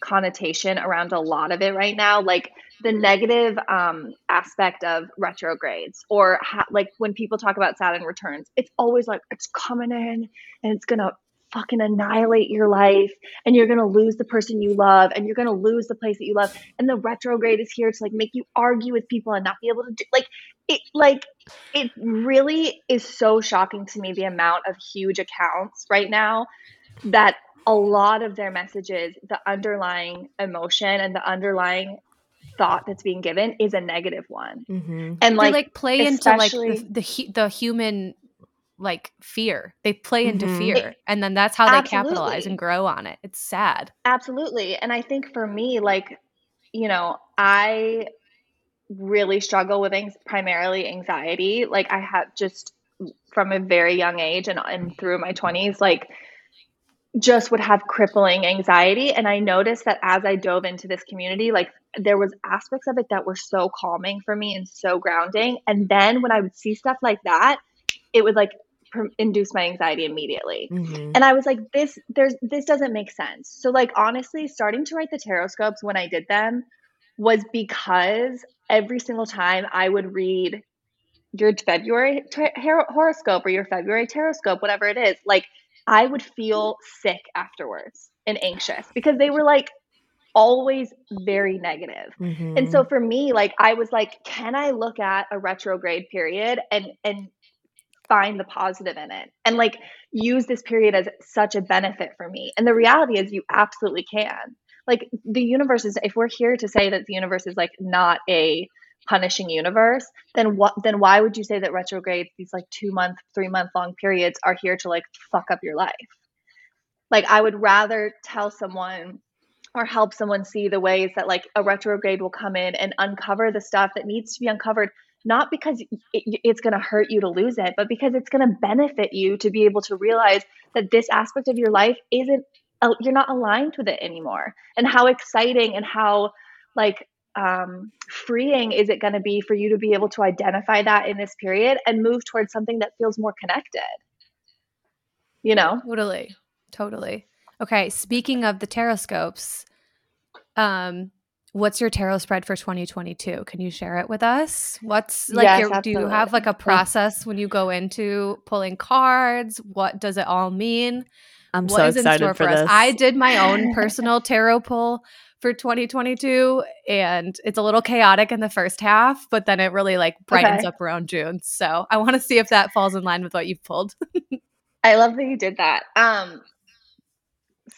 connotation around a lot of it right now, like the negative um aspect of retrogrades, or ha- like when people talk about Saturn returns, it's always like it's coming in and it's gonna fucking annihilate your life, and you're gonna lose the person you love, and you're gonna lose the place that you love, and the retrograde is here to like make you argue with people and not be able to do like it like it really is so shocking to me, the amount of huge accounts right now that a lot of their messages, the underlying emotion and the underlying thought that's being given is a negative one. Mm-hmm. And like, they, like play into like the, the the human like fear. They play into mm-hmm. fear. It, and then that's how absolutely. They capitalize and grow on it. It's sad. Absolutely. And I think for me, like, you know, I really struggle with ang- primarily anxiety. Like I have just from a very young age and, and through my twenties, like just would have crippling anxiety. And I noticed that as I dove into this community, like there was aspects of it that were so calming for me and so grounding. And then when I would see stuff like that, it would like pr- induce my anxiety immediately. Mm-hmm. And I was like, this, there's, this doesn't make sense. So like, honestly, starting to write the tarot scopes when I did them was because every single time I would read your February tar- horoscope or your February tarot scope, whatever it is, like I would feel sick afterwards and anxious because they were like always very negative. Mm-hmm. And so for me, like I was like, can I look at a retrograde period and, and find the positive in it and like use this period as such a benefit for me? And the reality is you absolutely can. Like the universe is, if we're here to say that the universe is like not a punishing universe, then what, then why would you say that retrogrades, these like two month, three month long periods are here to like fuck up your life? Like I would rather tell someone or help someone see the ways that like a retrograde will come in and uncover the stuff that needs to be uncovered, not because it, it's going to hurt you to lose it, but because it's going to benefit you to be able to realize that this aspect of your life isn't, you're not aligned with it anymore. And how exciting and how like um, freeing is it going to be for you to be able to identify that in this period and move towards something that feels more connected, you know? Totally. Totally. Okay. Speaking of the tarot scopes, um, what's your tarot spread for twenty twenty-two? Can you share it with us? What's like, yes, your, do you have like a process when you go into pulling cards? What does it all mean? I'm what so is excited in store for, for us? This. I did my own personal tarot pull for twenty twenty-two, and it's a little chaotic in the first half, but then it really like brightens okay. up around June. So I want to see if that falls in line with what you've pulled. I love that you did that. Um,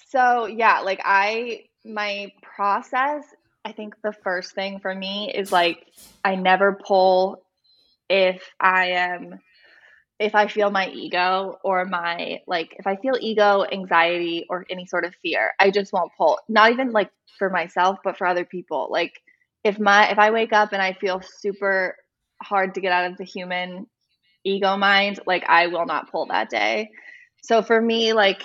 so yeah, like I, my process, I think the first thing for me is like, I never pull if I am if I feel my ego or my, like, if I feel ego, anxiety, or any sort of fear, I just won't pull. Not even like for myself, but for other people. Like if my, if I wake up and I feel super hard to get out of the human ego mind, like I will not pull that day. So for me, like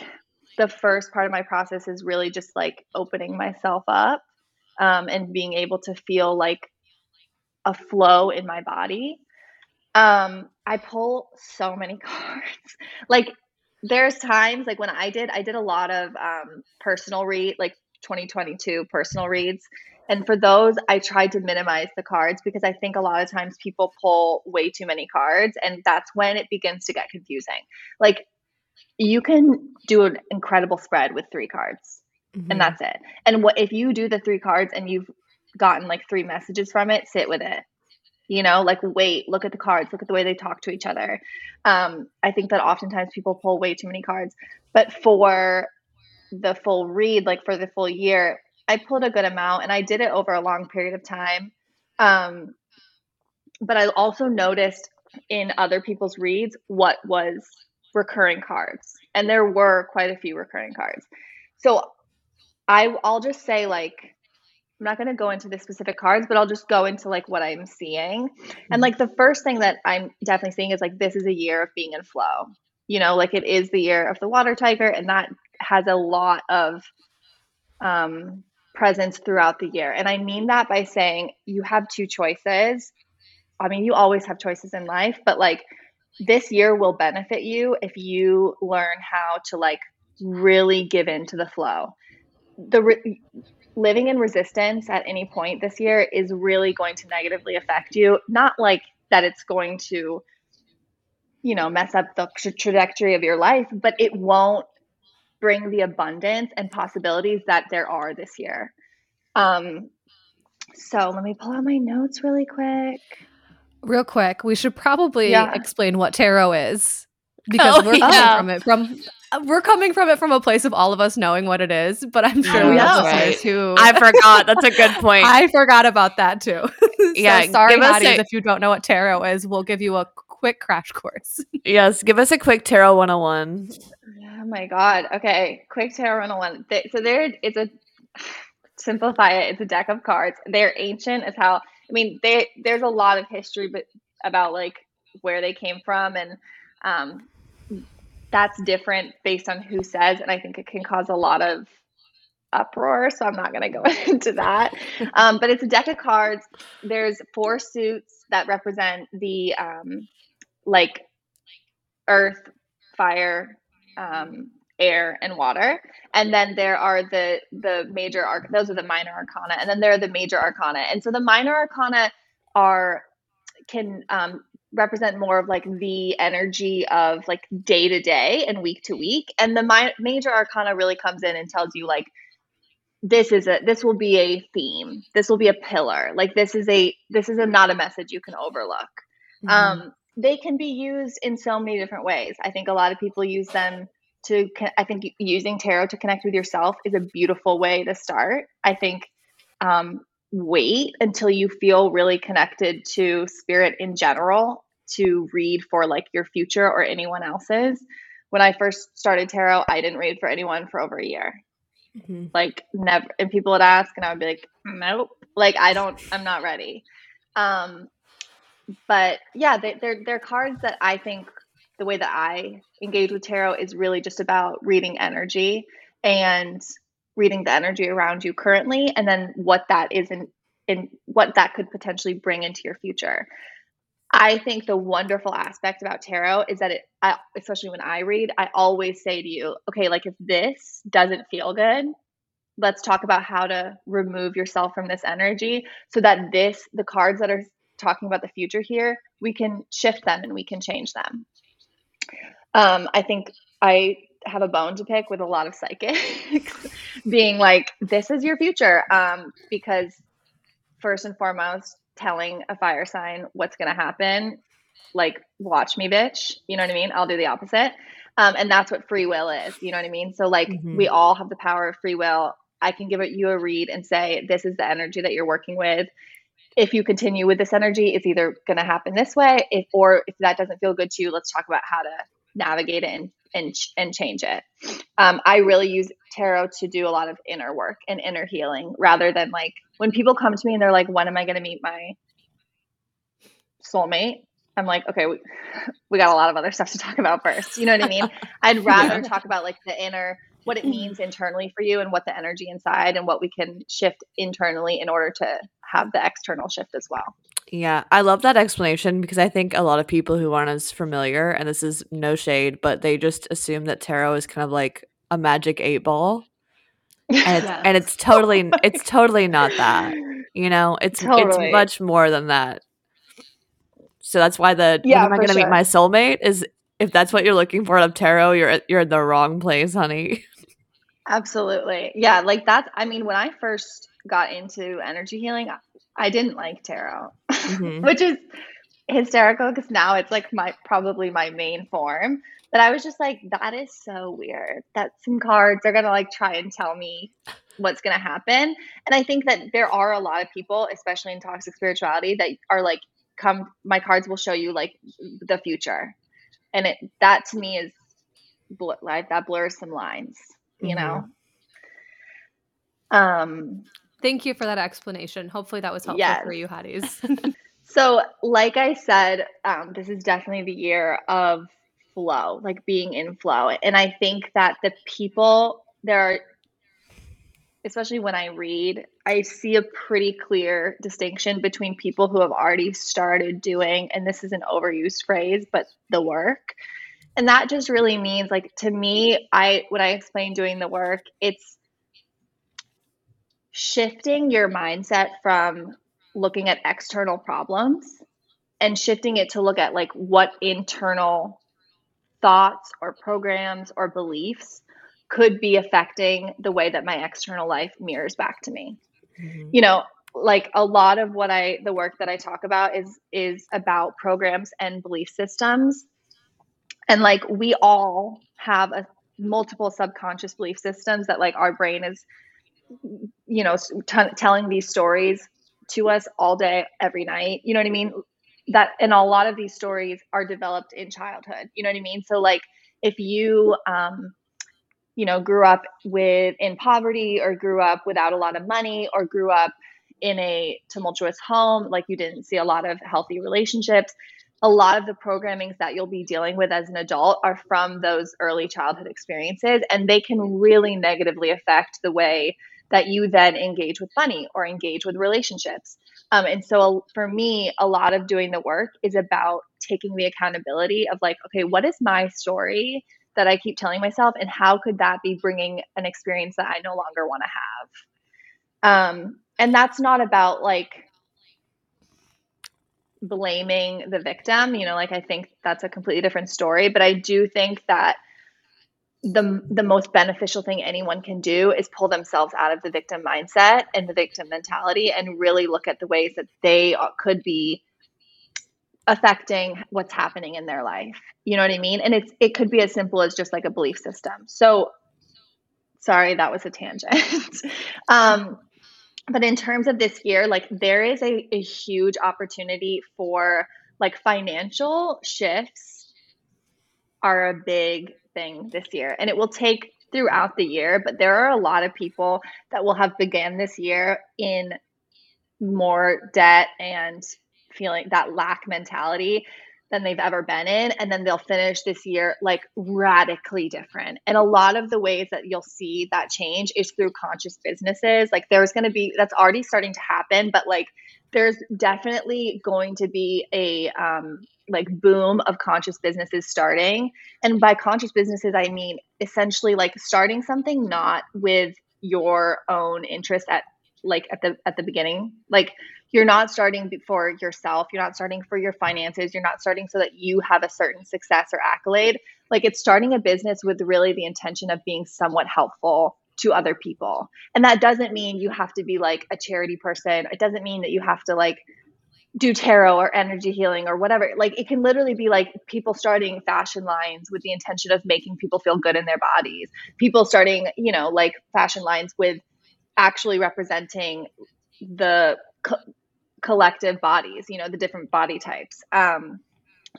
the first part of my process is really just like opening myself up um, and being able to feel like a flow in my body. Um, I pull so many cards. Like there's times like when I did, I did a lot of, um, personal read, like twenty twenty-two personal reads. And for those, I tried to minimize the cards because I think a lot of times people pull way too many cards and that's when it begins to get confusing. Like you can do an incredible spread with three cards mm-hmm. and that's it. And what, if you do the three cards and you've gotten like three messages from it, sit with it. You know, like, wait, look at the cards, look at the way they talk to each other. Um, I think that oftentimes people pull way too many cards. But for the full read, like for the full year, I pulled a good amount and I did it over a long period of time. Um, but I also noticed in other people's reads what was recurring cards. And there were quite a few recurring cards. So I, I'll just say like, I'm not going to go into the specific cards, but I'll just go into like what I'm seeing. And like the first thing that I'm definitely seeing is like, this is a year of being in flow, you know, like it is the year of the water tiger. And that has a lot of um, presence throughout the year. And I mean that by saying you have two choices. I mean, you always have choices in life, but like this year will benefit you if you learn how to like really give into the flow. The re- living in resistance at any point this year is really going to negatively affect you. Not like that it's going to, you know, mess up the tra- trajectory of your life, but it won't bring the abundance and possibilities that there are this year. Um, so let me pull out my notes really quick. Real quick. We should probably yeah. explain what tarot is. because oh, we're coming yeah. from it from we're coming from it from a place of all of us knowing what it is, but I'm sure we have listeners who I forgot. That's a good point. I forgot about that too. So yeah, sorry, Hotties, a- if you don't know what tarot is, we'll give you a quick crash course. Yes, give us a quick tarot one oh one. Oh my God. Okay, quick tarot one oh one. So there, it's a simplify it. It's a deck of cards. They're ancient as hell. I mean, they there's a lot of history, but about like where they came from and. Um, that's different based on who says, and I think it can cause a lot of uproar. So I'm not going to go into that. Um, but it's a deck of cards. There's four suits that represent the, um, like earth, fire, um, air, and water. And then there are the, the major arc. Those are the minor arcana. And then there are the major arcana. And so the minor arcana are, can, um, represent more of like the energy of like day to day and week to week. And the mi- major arcana really comes in and tells you like, this is a, this will be a theme. This will be a pillar. Like this is a, this is a, not a message you can overlook. Mm-hmm. Um, they can be used in so many different ways. I think a lot of people use them to, I think using tarot to connect with yourself is a beautiful way to start. I think, um, wait until you feel really connected to spirit in general to read for like your future or anyone else's. When I first started tarot, I didn't read for anyone for over a year. Mm-hmm. Like never. And people would ask and I would be like, nope. Like I don't, I'm not ready. Um, but yeah, they, they're, they're cards that I think the way that I engage with tarot is really just about reading energy and reading the energy around you currently, and then what that is in, in what that could potentially bring into your future. I think the wonderful aspect about tarot is that it, I, especially when I read, I always say to you, okay, like if this doesn't feel good, let's talk about how to remove yourself from this energy so that this, the cards that are talking about the future here, we can shift them and we can change them. Um, I think I have a bone to pick with a lot of psychics being like, this is your future. Um, because first and foremost, telling a fire sign what's going to happen, like watch me, bitch, you know what I mean? I'll do the opposite. Um, and that's what free will is, you know what I mean? So like mm-hmm. we all have the power of free will. I can give it you a read and say, this is the energy that you're working with. If you continue with this energy, it's either going to happen this way. If, or if that doesn't feel good to you, let's talk about how to navigate it and and and change it. Um, I really use tarot to do a lot of inner work and inner healing rather than like when people come to me and they're like, when am I going to meet my soulmate? I'm like, okay, we, we got a lot of other stuff to talk about first. You know what I mean? I'd rather yeah. talk about like the inner, what it means internally for you and what the energy inside and what we can shift internally in order to have the external shift as well. Yeah, I love that explanation because I think a lot of people who aren't as familiar, and this is no shade, but they just assume that tarot is kind of like a magic eight ball, and it's, yes. and it's totally, oh it's totally not that. You know, it's totally. It's much more than that. So that's why the yeah, when am I going to sure. meet my soulmate is if that's what you're looking for out of tarot, you're you're in the wrong place, honey. Absolutely, yeah. Like that's. I mean, when I first got into energy healing, I didn't like tarot, mm-hmm. which is hysterical because now it's like my probably my main form. But I was just like, that is so weird that some cards are going to like try and tell me what's going to happen. And I think that there are a lot of people, especially in toxic spirituality, that are like, come, my cards will show you like the future. And it, that to me is bl- like that blurs some lines, you mm-hmm. know? Um, Thank you for that explanation. Hopefully that was helpful yes. for you, Hotties. So like I said, um, this is definitely the year of flow, like being in flow. And I think that the people there are, especially when I read, I see a pretty clear distinction between people who have already started doing, and this is an overused phrase, but the work. And that just really means like, to me, I, when I explain doing the work, it's shifting your mindset from looking at external problems and shifting it to look at like what internal thoughts or programs or beliefs could be affecting the way that my external life mirrors back to me. Mm-hmm. You know, like a lot of what I, the work that I talk about is, is about programs and belief systems And like, we all have a multiple subconscious belief systems that like our brain is, you know, t- telling these stories to us all day, every night, you know what I mean? That, and a lot of these stories are developed in childhood, you know what I mean? So like, if you, um, you know, grew up with in poverty or grew up without a lot of money or grew up in a tumultuous home, like you didn't see a lot of healthy relationships, a lot of the programmings that you'll be dealing with as an adult are from those early childhood experiences, and they can really negatively affect the way that you then engage with money or engage with relationships. Um, and so for me, a lot of doing the work is about taking the accountability of like, okay, what is my story that I keep telling myself, and how could that be bringing an experience that I no longer want to have? Um, and that's not about like blaming the victim, you know, like I think that's a completely different story, but I do think that the the most beneficial thing anyone can do is pull themselves out of the victim mindset and the victim mentality and really look at the ways that they could be affecting what's happening in their life. You know what I mean? And it's it could be as simple as just like a belief system. So sorry, that was a tangent. um, but in terms of this year, like there is a, a huge opportunity for like financial shifts are a big thing this year. And it will take throughout the year, but there are a lot of people that will have began this year in more debt and feeling that lack mentality than they've ever been in. And then they'll finish this year like radically different. And a lot of the ways that you'll see that change is through conscious businesses. Like there's going to be, that's already starting to happen, but like there's definitely going to be a um, like boom of conscious businesses starting. And by conscious businesses, I mean, essentially like starting something, not with your own interest at like at the, at the beginning, like you're not starting for yourself. You're not starting for your finances. You're not starting so that you have a certain success or accolade. Like it's starting a business with really the intention of being somewhat helpful to other people. And that doesn't mean you have to be like a charity person. It doesn't mean that you have to like do tarot or energy healing or whatever. Like it can literally be like people starting fashion lines with the intention of making people feel good in their bodies. People starting, you know, like fashion lines with actually representing the co- collective bodies, you know, the different body types. Um,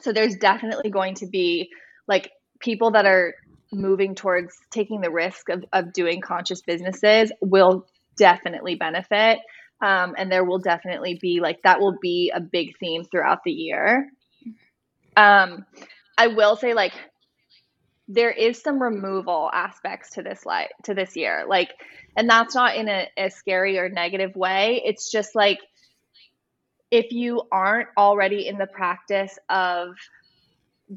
so there's definitely going to be like people that are moving towards taking the risk of, of doing conscious businesses will definitely benefit. Um, and there will definitely be like, that will be a big theme throughout the year. Um, I will say like, there is some removal aspects to this life, to this year. Like, and that's not in a, a scary or negative way. It's just like, if you aren't already in the practice of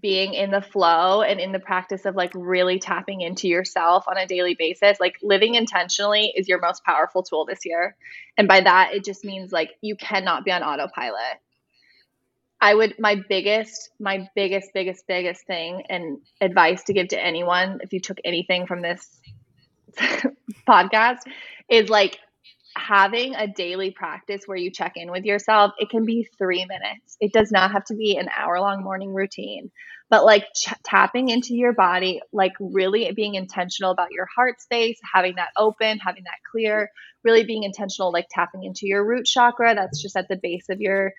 being in the flow and in the practice of like really tapping into yourself on a daily basis, like living intentionally is your most powerful tool this year. And by that, it just means like you cannot be on autopilot. I would, my biggest, my biggest, biggest, biggest thing and advice to give to anyone, if you took anything from this podcast, is like having a daily practice where you check in with yourself. It can be three minutes. It does not have to be an hour long morning routine, but like ch- tapping into your body, like really being intentional about your heart space, having that open, having that clear, really being intentional, like tapping into your root chakra. That's just at the base of your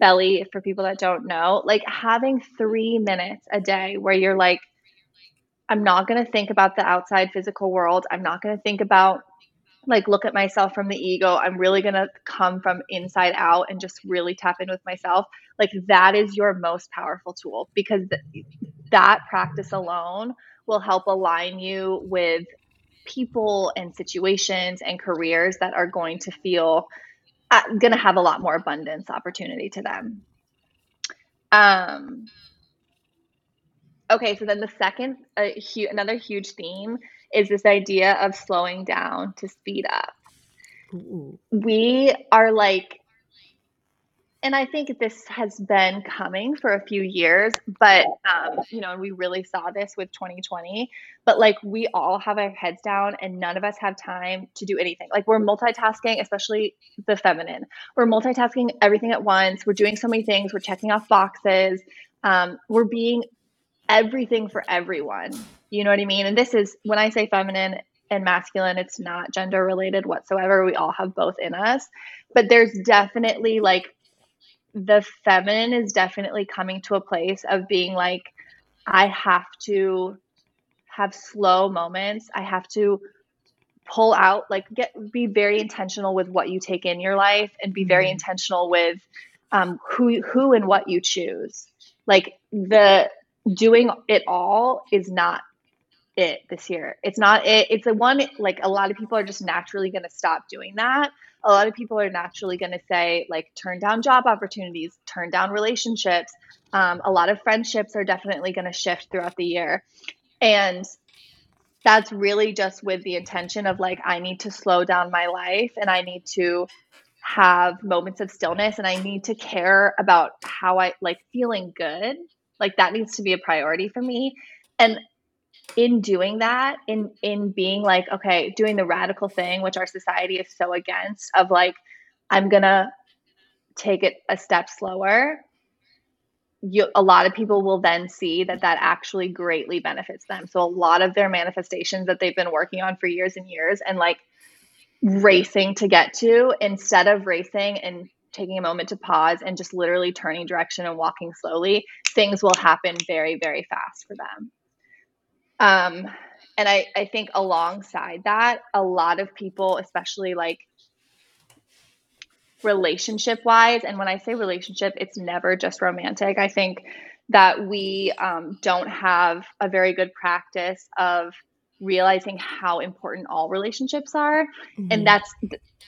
belly, for people that don't know, like having three minutes a day where you're like, I'm not going to think about the outside physical world. I'm not going to think about like, look at myself from the ego. I'm really going to come from inside out and just really tap in with myself. Like that is your most powerful tool, because th- that practice alone will help align you with people and situations and careers that are going to feel uh, going to have a lot more abundance opportunity to them. Um, okay. So then the second, uh, hu- another huge theme is this idea of slowing down to speed up. Ooh. We are like, and I think this has been coming for a few years, but um, you know, we really saw this with twenty twenty, but like we all have our heads down and none of us have time to do anything. Like we're multitasking, especially the feminine. We're multitasking everything at once. We're doing so many things. We're checking off boxes. Um, we're being everything for everyone. You know what I mean? And this is, when I say feminine and masculine, it's not gender related whatsoever. We all have both in us, but there's definitely like the feminine is definitely coming to a place of being like, I have to have slow moments. I have to pull out, like get, be very intentional with what you take in your life and be very intentional with um, who, who and what you choose. Like the doing it all is not it this year. It's not it. It's the one, like a lot of people are just naturally going to stop doing that. A lot of people are naturally going to say, like, turn down job opportunities, turn down relationships. Um, a lot of friendships are definitely going to shift throughout the year. And that's really just with the intention of like, I need to slow down my life and I need to have moments of stillness and I need to care about how I like feeling good. Like that needs to be a priority for me. And in doing that, in, in being like, okay, doing the radical thing, which our society is so against, of like, I'm going to take it a step slower. You, a lot of people will then see that that actually greatly benefits them. So a lot of their manifestations that they've been working on for years and years and like racing to get to, instead of racing and taking a moment to pause and just literally turning direction and walking slowly, things will happen very, very fast for them. Um, and I, I think alongside that, a lot of people, especially like relationship wise. And when I say relationship, it's never just romantic. I think that we um, don't have a very good practice of realizing how important all relationships are. Mm-hmm. And that's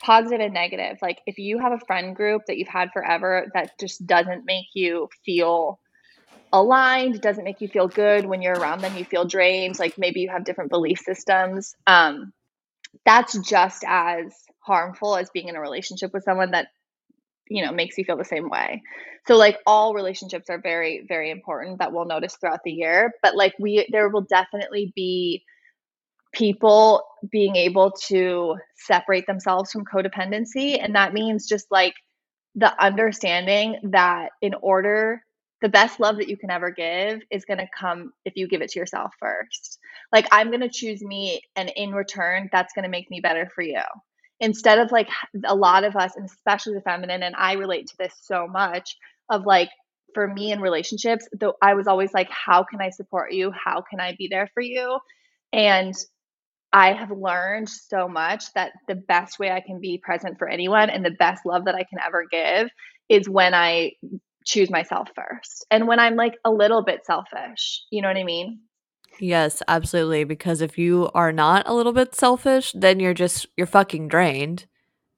positive and negative. Like if you have a friend group that you've had forever, that just doesn't make you feel aligned, doesn't make you feel good. When you're around them, you feel drained. Like maybe you have different belief systems. Um, that's just as harmful as being in a relationship with someone that, you know, makes you feel the same way. So like all relationships are very, very important, that we'll notice throughout the year. But like we, there will definitely be people being able to separate themselves from codependency. And that means just like the understanding that in order, the best love that you can ever give is going to come if you give it to yourself first. Like I'm going to choose me, and in return, that's going to make me better for you. Instead of like a lot of us, and especially the feminine, and I relate to this so much, of like, for me in relationships, though, I was always like, how can I support you? How can I be there for you? And I have learned so much that the best way I can be present for anyone and the best love that I can ever give is when I choose myself first. And when I'm like a little bit selfish, you know what I mean? Yes, absolutely. Because if you are not a little bit selfish, then you're just, you're fucking drained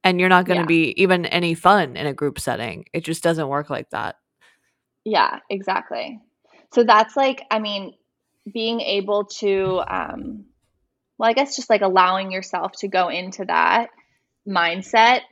and you're not going to yeah. be even any fun in a group setting. It just doesn't work like that. Yeah, exactly. So that's like, I mean, being able to, um, well, I guess just like allowing yourself to go into that mindset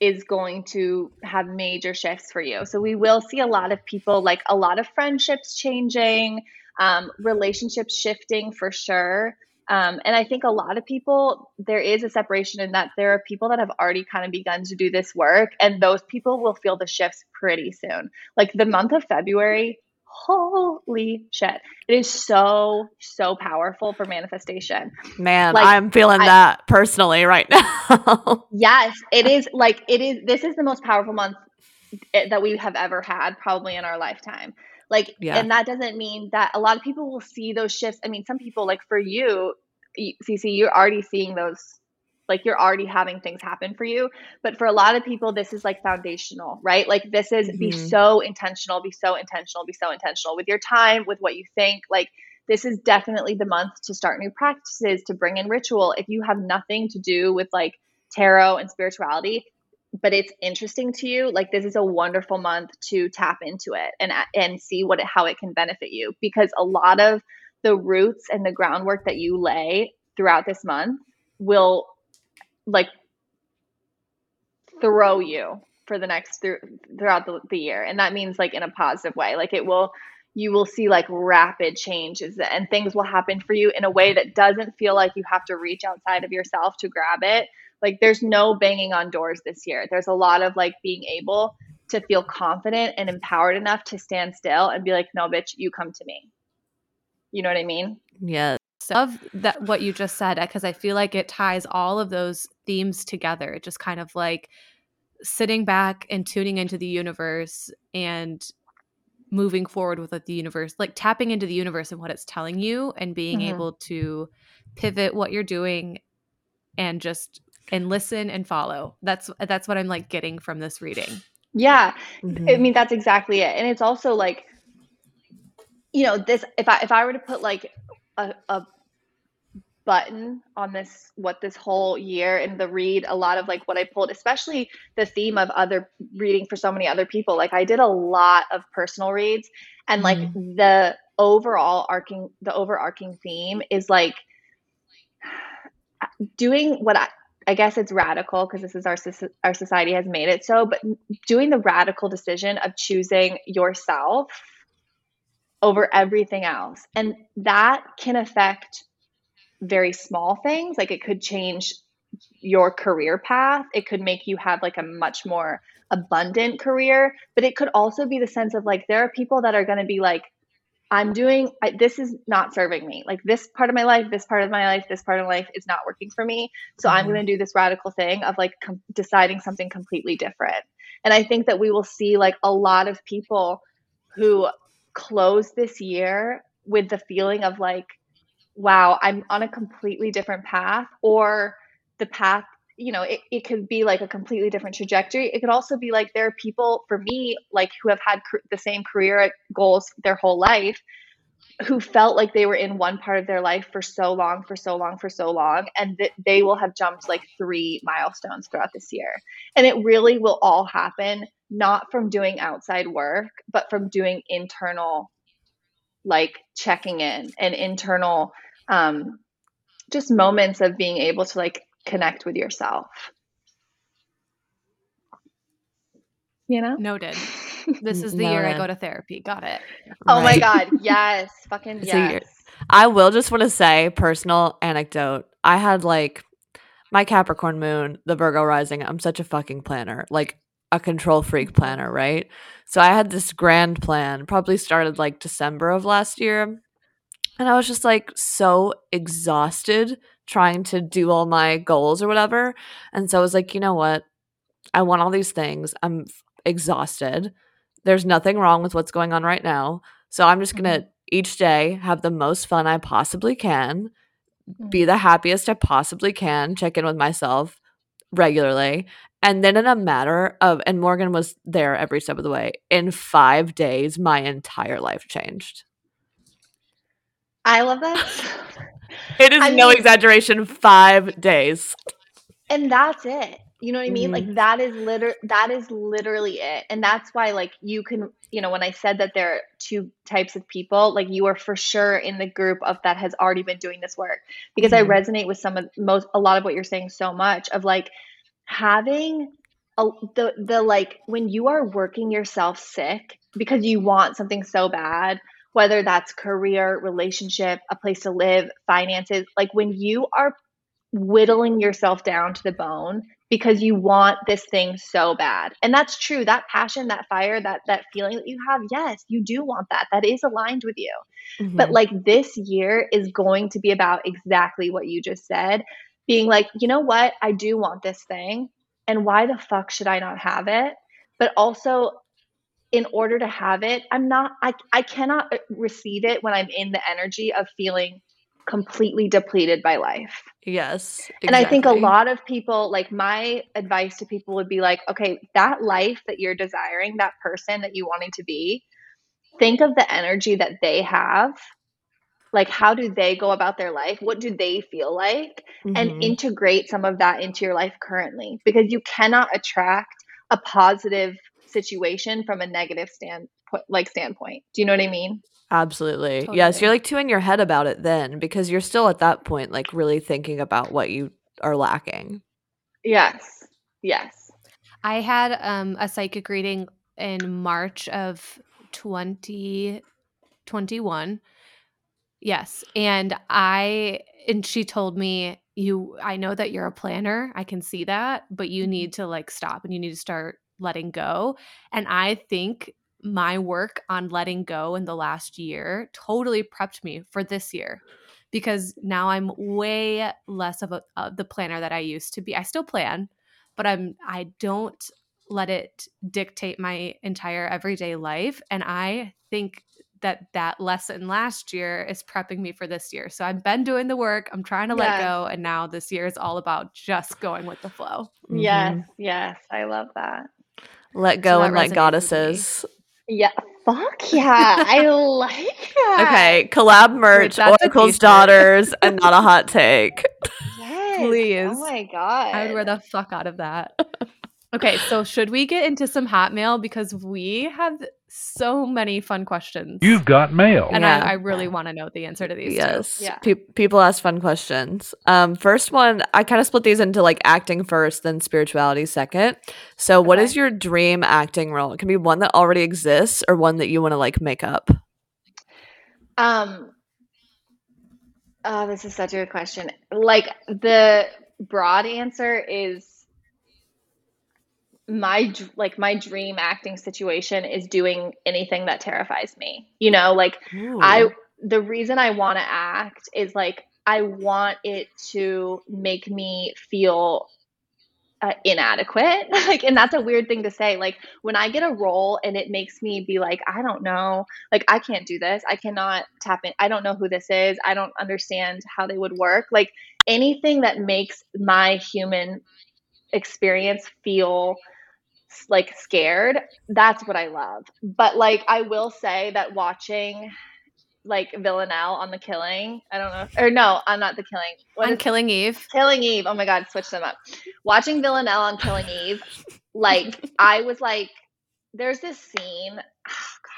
is going to have major shifts for you. So we will see a lot of people, like a lot of friendships changing, um, relationships shifting for sure. Um, and I think a lot of people, there is a separation in that there are people that have already kind of begun to do this work, and those people will feel the shifts pretty soon. Like the month of February, holy shit. It is so, so powerful for manifestation. Man, like, I'm feeling I, that personally right now. Yes, it is like, it is, this is the most powerful month that we have ever had probably in our lifetime. Like, yeah. And that doesn't mean that a lot of people will see those shifts. I mean, some people, like for you, C C, you're already seeing those, like you're already having things happen for you. But for a lot of people, this is like foundational, right? Like this is mm-hmm. be so intentional, be so intentional, be so intentional with your time, with what you think. Like this is definitely the month to start new practices, to bring in ritual. If you have nothing to do with like tarot and spirituality, but it's interesting to you, like this is a wonderful month to tap into it and and see what it, how it can benefit you. Because a lot of the roots and the groundwork that you lay throughout this month will like throw you for the next th- throughout the, the year. And that means like in a positive way, like it will, you will see like rapid changes and things will happen for you in a way that doesn't feel like you have to reach outside of yourself to grab it. Like there's no banging on doors this year. There's a lot of like being able to feel confident and empowered enough to stand still and be like, no, bitch, you come to me. You know what I mean? Yes. So of that, what you just said, because I feel like it ties all of those themes together. Just kind of like sitting back and tuning into the universe and moving forward with what the universe, like tapping into the universe and what it's telling you, and being mm-hmm. able to pivot what you're doing and just and listen and follow. That's that's what I'm like getting from this reading. Yeah, mm-hmm. I mean, that's exactly it. And it's also like, you know, this if I if I were to put like a, a button on this, what this whole year and the read, a lot of like what I pulled, especially the theme of other reading for so many other people. Like I did a lot of personal reads, and like mm-hmm. the overall arcing, the overarching theme is like doing what I, I guess it's radical because this is our, our society has made it so, but doing the radical decision of choosing yourself over everything else. And that can affect very small things. Like it could change your career path. It could make you have like a much more abundant career, but it could also be the sense of like, there are people that are going to be like, I'm doing, I, this is not serving me. Like this part of my life, this part of my life, this part of my life is not working for me. So mm-hmm. I'm going to do this radical thing of like com- deciding something completely different. And I think that we will see like a lot of people who close this year with the feeling of like, wow, I'm on a completely different path, or the path, you know, it, it could be like a completely different trajectory. It could also be like there are people, for me, like who have had cr- the same career goals their whole life, who felt like they were in one part of their life for so long, for so long, for so long, and that they will have jumped like three milestones throughout this year. And it really will all happen, not from doing outside work, but from doing internal, like checking in and internal, um, just moments of being able to like connect with yourself. You know? Noted. This is the no, year no. I go to therapy. Got it. Oh right. My God. Yes. Fucking yes. I will just want to say, personal anecdote. I had like my Capricorn moon, the Virgo rising. I'm such a fucking planner. Like a control freak planner, right? So I had this grand plan, probably started like December of last year. And I was just like so exhausted trying to do all my goals or whatever. And so I was like, you know what? I want all these things. I'm f- exhausted. There's nothing wrong with what's going on right now. So I'm just going to mm-hmm. each day have the most fun I possibly can, mm-hmm. be the happiest I possibly can, check in with myself regularly. And then in a matter of – and Morgan was there every step of the way. In five days, my entire life changed. I love that. It is I no mean, exaggeration. Five days. And that's it. You know what I mean? Mm-hmm. Like that is liter- that is literally it. And that's why like you can, you know, when I said that there are two types of people, like you are for sure in the group of that has already been doing this work, because mm-hmm. I resonate with some of most, a lot of what you're saying so much of like having a, the, the, like when you are working yourself sick because you want something so bad, whether that's career, relationship, a place to live, finances, like when you are whittling yourself down to the bone because you want this thing so bad. And that's true. That passion, that fire, that that feeling that you have, yes, you do want that. That is aligned with you. Mm-hmm. But like this year is going to be about exactly what you just said, being like, you know what? I do want this thing. And why the fuck should I not have it? But also in order to have it, I'm not, I, I cannot receive it when I'm in the energy of feeling completely depleted by life. Yes. Exactly. And I think a lot of people, like my advice to people would be like, okay, that life that you're desiring, that person that you wanted to be, think of the energy that they have. Like, how do they go about their life? What do they feel like? Mm-hmm. And integrate some of that into your life currently, because you cannot attract a positive situation from a negative stand like standpoint. Do you know what I mean? Absolutely. Totally. Yes. You're like too in your head about it then, because you're still at that point, like really thinking about what you are lacking. Yes. Yes. I had um, a psychic reading in March of twenty twenty-one. Yes. And I, and she told me, you, I know that you're a planner. I can see that, but you need to like stop and you need to start letting go. And I think my work on letting go in the last year totally prepped me for this year, because now I'm way less of, a, of the planner that I used to be. I still plan, but I'm I don't let it dictate my entire everyday life. And I think that that lesson last year is prepping me for this year. So I've been doing the work. I'm trying to yes. let go. And now this year is all about just going with the flow. Yes. Mm-hmm. Yes. I love that. Let go so and let goddesses. Yeah. Fuck yeah. I like that. Okay. Collab merch, Wait, Oracle's Daughters, and Not a Hot Take. Yes. Please. Oh my God. I would wear the fuck out of that. Okay, so should we get into some hot mail? Because we have so many fun questions. You've got mail. And yeah. I, I really want to know the answer to these. Yes. Yeah. Pe- people ask fun questions. Um, first one, I kind of split these into like acting first, then spirituality second. So okay. What is your dream acting role? It can be one that already exists or one that you want to like make up. Um. Oh, this is such a good question. Like the broad answer is, my like my dream acting situation is doing anything that terrifies me, you know, like Ooh. I the reason I want to act is like I want it to make me feel uh, inadequate, like, and that's a weird thing to say, like when I get a role and it makes me be like, I don't know, like I can't do this, I cannot tap in, I don't know who this is, I don't understand how they would work, like anything that makes my human experience feel like scared, that's what I love. But like I will say that watching like Villanelle on the Killing I don't know if, or no I'm not the Killing what on Killing Eve Killing Eve oh my God, switch them up. Watching Villanelle on Killing Eve, like I was like, there's this scene, oh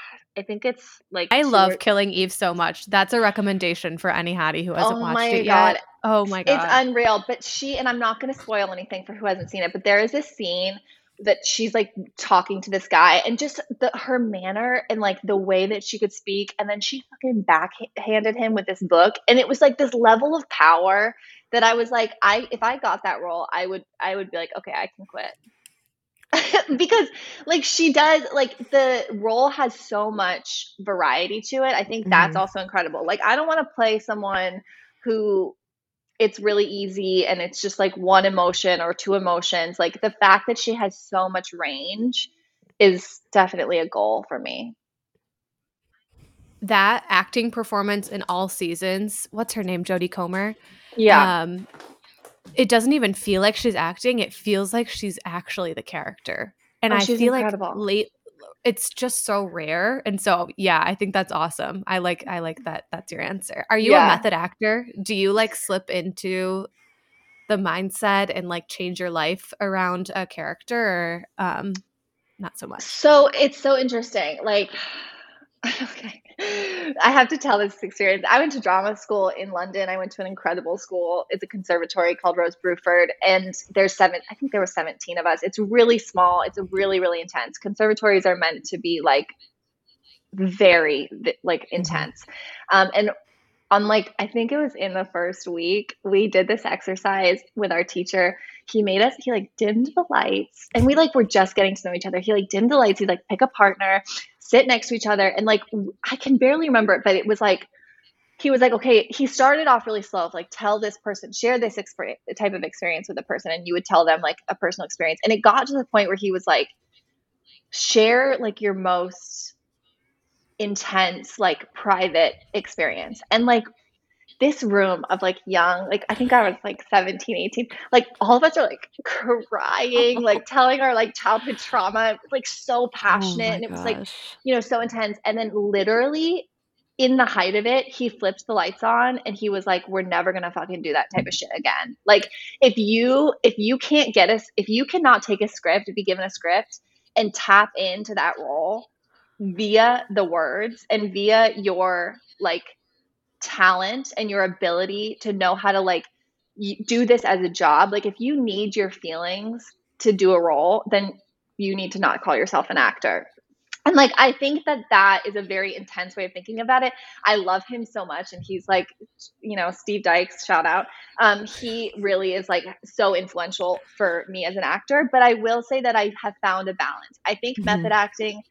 God, I think it's like I love or- Killing Eve so much. That's a recommendation for any hottie who hasn't oh watched my it God. yet. Oh my God. It's unreal. But she, and I'm not going to spoil anything for who hasn't seen it, but there is this scene that she's like talking to this guy, and just the, her manner and like the way that she could speak. And then she fucking backhanded him with this book. And it was like this level of power that I was like, I, if I got that role, I would, I would be like, okay, I can quit. Because like she does, like the role has so much variety to it. I think that's mm-hmm. also incredible. Like, I don't want to play someone who, it's really easy and it's just like one emotion or two emotions. Like the fact that she has so much range is definitely a goal for me. That acting performance in all seasons, what's her name? Jodie Comer. Yeah. Um, it doesn't even feel like she's acting. It feels like she's actually the character. And oh, I feel incredible. like late, it's just so rare. And so, yeah, I think that's awesome. I like, I like that. That's your answer. Are you yeah. a method actor? Do you like slip into the mindset and like change your life around a character, or um, not so much? So it's so interesting. Like, okay, I have to tell this experience. I went to drama school in London. I went to an incredible school. It's a conservatory called Rose Brufeld, and there's seven. I think there were seventeen of us. It's really small. It's a really, really intense. Conservatories are meant to be like very like intense. Um, and on like I think it was in the first week, we did this exercise with our teacher. He made us, he like dimmed the lights, and we like were just getting to know each other. He like dimmed the lights. He'd like pick a partner, sit next to each other. And like, I can barely remember it, but it was like, he was like, okay, he started off really slow. Of, like, tell this person, share this experience, type of experience with a person. And you would tell them like a personal experience. And it got to the point where he was like, share like your most intense, like private experience. And like, this room of like young, like I think I was like seventeen, eighteen, like all of us are like crying, like telling our like childhood trauma. It was like so passionate, oh and it was gosh. like, you know, so intense. And then literally in the height of it, he flipped the lights on and he was like, we're never going to fucking do that type of shit again. Like if you, if you can't get us, if you cannot take a script, be given a script and tap into that role via the words and via your like talent and your ability to know how to like y- do this as a job. Like if you need your feelings to do a role, then you need to not call yourself an actor. And like, I think that that is a very intense way of thinking about it. I love him so much. And he's like, you know, Steve Dykes, shout out. Um, he really is like so influential for me as an actor, but I will say that I have found a balance. I think mm-hmm. method acting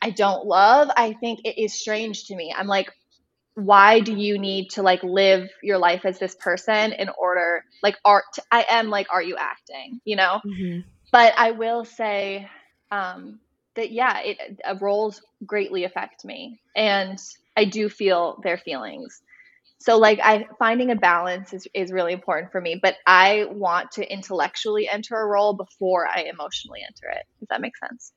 I don't love, I think it is strange to me. I'm like, why do you need to like live your life as this person in order, like art, I am like, are you acting, you know? Mm-hmm. But I will say um, that, yeah, it, uh, roles greatly affect me and I do feel their feelings. So like I finding a balance is, is really important for me, but I want to intellectually enter a role before I emotionally enter it. Does that make sense?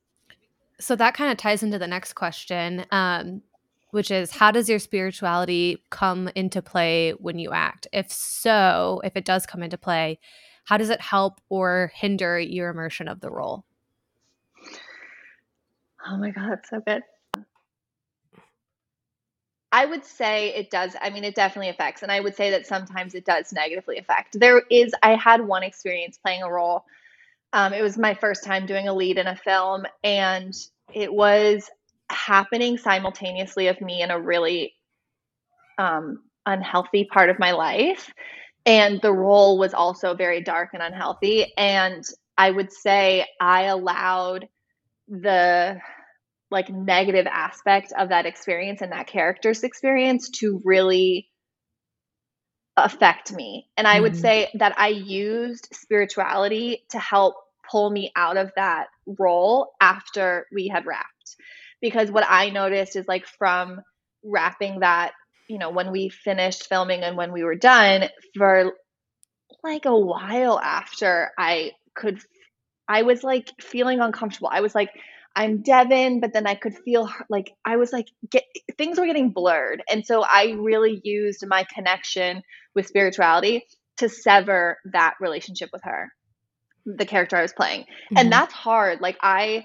So that kind of ties into the next question, um, which is how does your spirituality come into play when you act? If so, if it does come into play, how does it help or hinder your immersion of the role? Oh my God, that's so good. I would say it does. I mean, it definitely affects. And I would say that sometimes it does negatively affect. There is, I had one experience playing a role. Um, it was my first time doing a lead in a film, and it was happening simultaneously of me in a really um, unhealthy part of my life. And the role was also very dark and unhealthy. And I would say I allowed the like negative aspect of that experience and that character's experience to really affect me. And I would mm-hmm. say that I used spirituality to help pull me out of that role after we had wrapped. Because what I noticed is like from wrapping that, you know, when we finished filming and when we were done, for like a while after, I could, I was like feeling uncomfortable. I was like, I'm Devin, but then I could feel like I was like, get, things were getting blurred. And so I really used my connection with spirituality to sever that relationship with her, the character I was playing. Mm-hmm. And that's hard. Like I,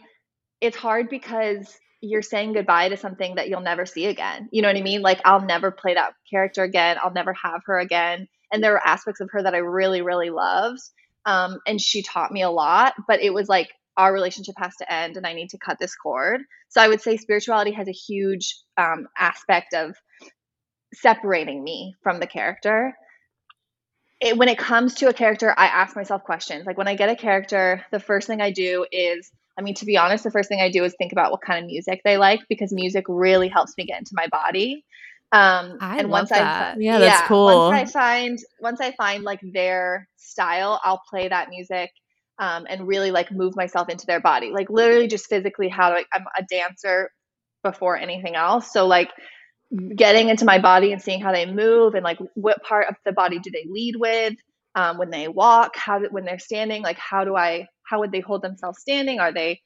it's hard because you're saying goodbye to something that you'll never see again. You know what I mean? Like I'll never play that character again. I'll never have her again. And there were aspects of her that I really, really loved. Um, and she taught me a lot, but it was like, our relationship has to end and I need to cut this cord. So I would say spirituality has a huge um, aspect of separating me from the character. It, when it comes to a character, I ask myself questions. Like when I get a character, the first thing I do is, I mean, to be honest, the first thing I do is think about what kind of music they like, because music really helps me get into my body. Um, I and love once that. I, yeah, yeah, that's cool. Once I find, once I find like their style, I'll play that music. Um, and really like move myself into their body, like literally just physically how do I, I'm a dancer before anything else. So like getting into my body and seeing how they move and like what part of the body do they lead with um, when they walk, how, when they're standing, like how do I, how would they hold themselves standing? Are they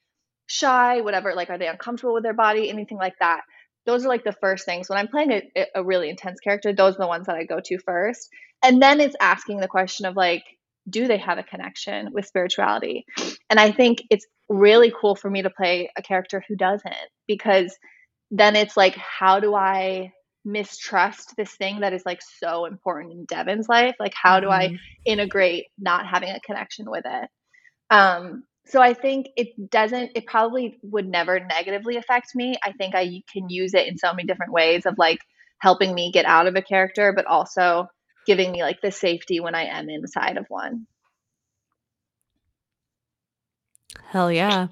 shy, whatever, like, are they uncomfortable with their body, anything like that? Those are like the first things when I'm playing a, a really intense character. Those are the ones that I go to first. And then it's asking the question of like, do they have a connection with spirituality? And I think it's really cool for me to play a character who doesn't, because then it's like, how do I mistrust this thing that is like so important in Devin's life? Like, how do mm-hmm. I integrate not having a connection with it? Um, so I think it doesn't, it probably would never negatively affect me. I think I can use it in so many different ways of like helping me get out of a character, but also giving me like the safety when I am inside of one. Hell yeah.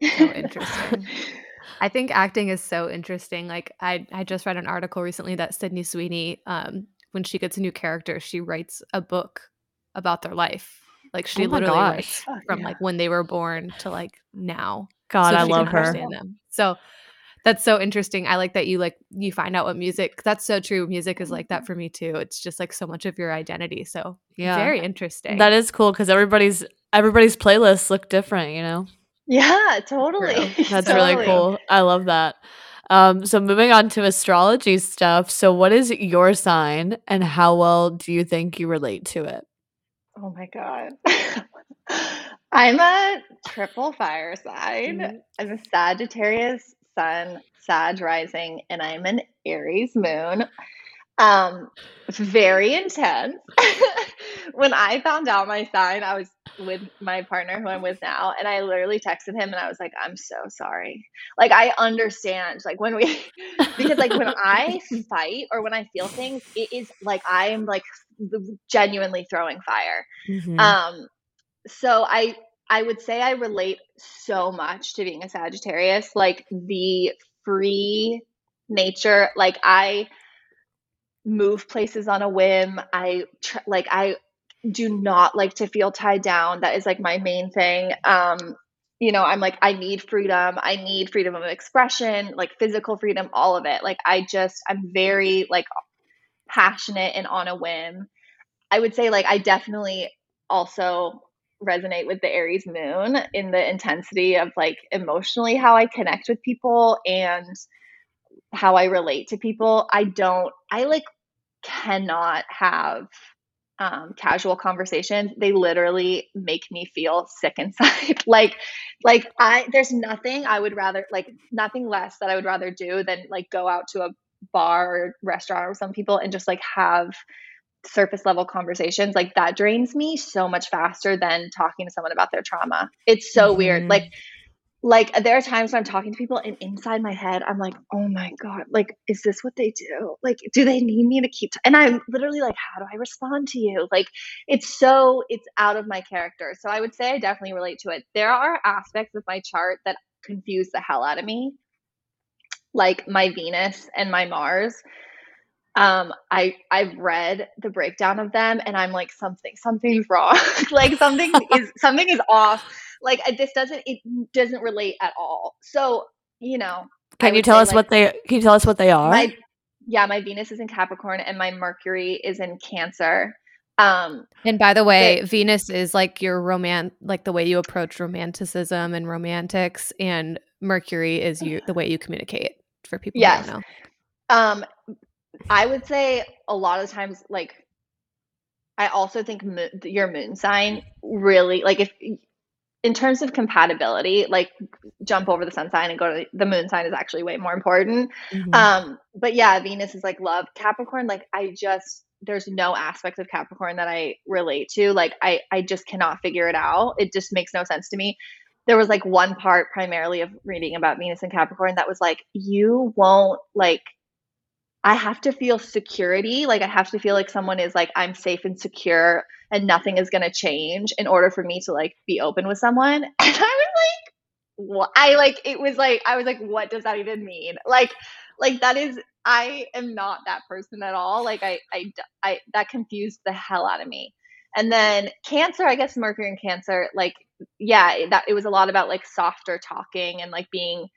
So interesting. I think acting is so interesting. Like I, I just read an article recently that Sydney Sweeney, um, when she gets a new character, she writes a book about their life. Like she oh literally gosh. writes oh, from yeah. like when they were born to like now. God, so I love her. Them. So that's so interesting. I like that you like you find out what music. That's so true. Music is like that for me too. It's just like so much of your identity. So yeah, very interesting. That is cool because everybody's everybody's playlists look different, you know. Yeah, totally. True. That's totally. Really cool. I love that. Um, so moving on to astrology stuff. So what is your sign, and how well do you think you relate to it? Oh my God. I'm a triple fire sign. Mm-hmm. I'm a Sagittarius Sun, Sag rising, and I'm an Aries moon. Um, very intense. When I found out my sign, I was with my partner who I'm with now, and I literally texted him and I was like, I'm so sorry. Like, I understand. Like, when we, because like when I fight or when I feel things, it is like I am like genuinely throwing fire. Mm-hmm. Um, so I, I would say I relate so much to being a Sagittarius, like the free nature. Like I move places on a whim. I tr- like, I do not like to feel tied down. That is like my main thing. Um, you know, I'm like, I need freedom. I need freedom of expression, like physical freedom, all of it. Like I just, I'm very like passionate and on a whim. I would say like, I definitely also resonate with the Aries moon in the intensity of like emotionally how I connect with people and how I relate to people. I don't, I like cannot have um, casual conversations. They literally make me feel sick inside. like, like I, there's nothing I would rather, like nothing less that I would rather do than like go out to a bar or restaurant with some people and just like have surface level conversations. Like that drains me so much faster than talking to someone about their trauma. It's so mm-hmm. weird. Like, like there are times when I'm talking to people and inside my head, I'm like, oh my God, like, is this what they do? Like, do they need me to keep? T-? And I'm literally like, how do I respond to you? Like, it's so, it's out of my character. So I would say I definitely relate to it. There are aspects of my chart that confuse the hell out of me. Like my Venus and my Mars. Um, I, I've read the breakdown of them and I'm like, something, something's wrong. Like something is, something is off. Like this doesn't, it doesn't relate at all. So, you know, can you tell us like, what they, can you tell us what they are? My, yeah. My Venus is in Capricorn and my Mercury is in Cancer. Um, and by the way, they, Venus is like your romance, like the way you approach romanticism and romantics, and Mercury is you, the way you communicate for people yes. who don't know. Um, I would say a lot of times, like, I also think mo- your moon sign really, like, if in terms of compatibility, like, jump over the sun sign and go to the, the moon sign is actually way more important. Mm-hmm. Um, but yeah, Venus is like love. Capricorn, like, I just, there's no aspect of Capricorn that I relate to. Like, I, I just cannot figure it out. It just makes no sense to me. There was like one part primarily of reading about Venus and Capricorn that was like, you won't, like, I have to feel security. Like I have to feel like someone is like, I'm safe and secure and nothing is going to change in order for me to like be open with someone. And I was like, well, I like, it was like, I was like, what does that even mean? Like, like that is, I am not that person at all. Like I, I, I, that confused the hell out of me. And then Cancer, I guess Mercury and Cancer, like, yeah, that it was a lot about like softer talking and like being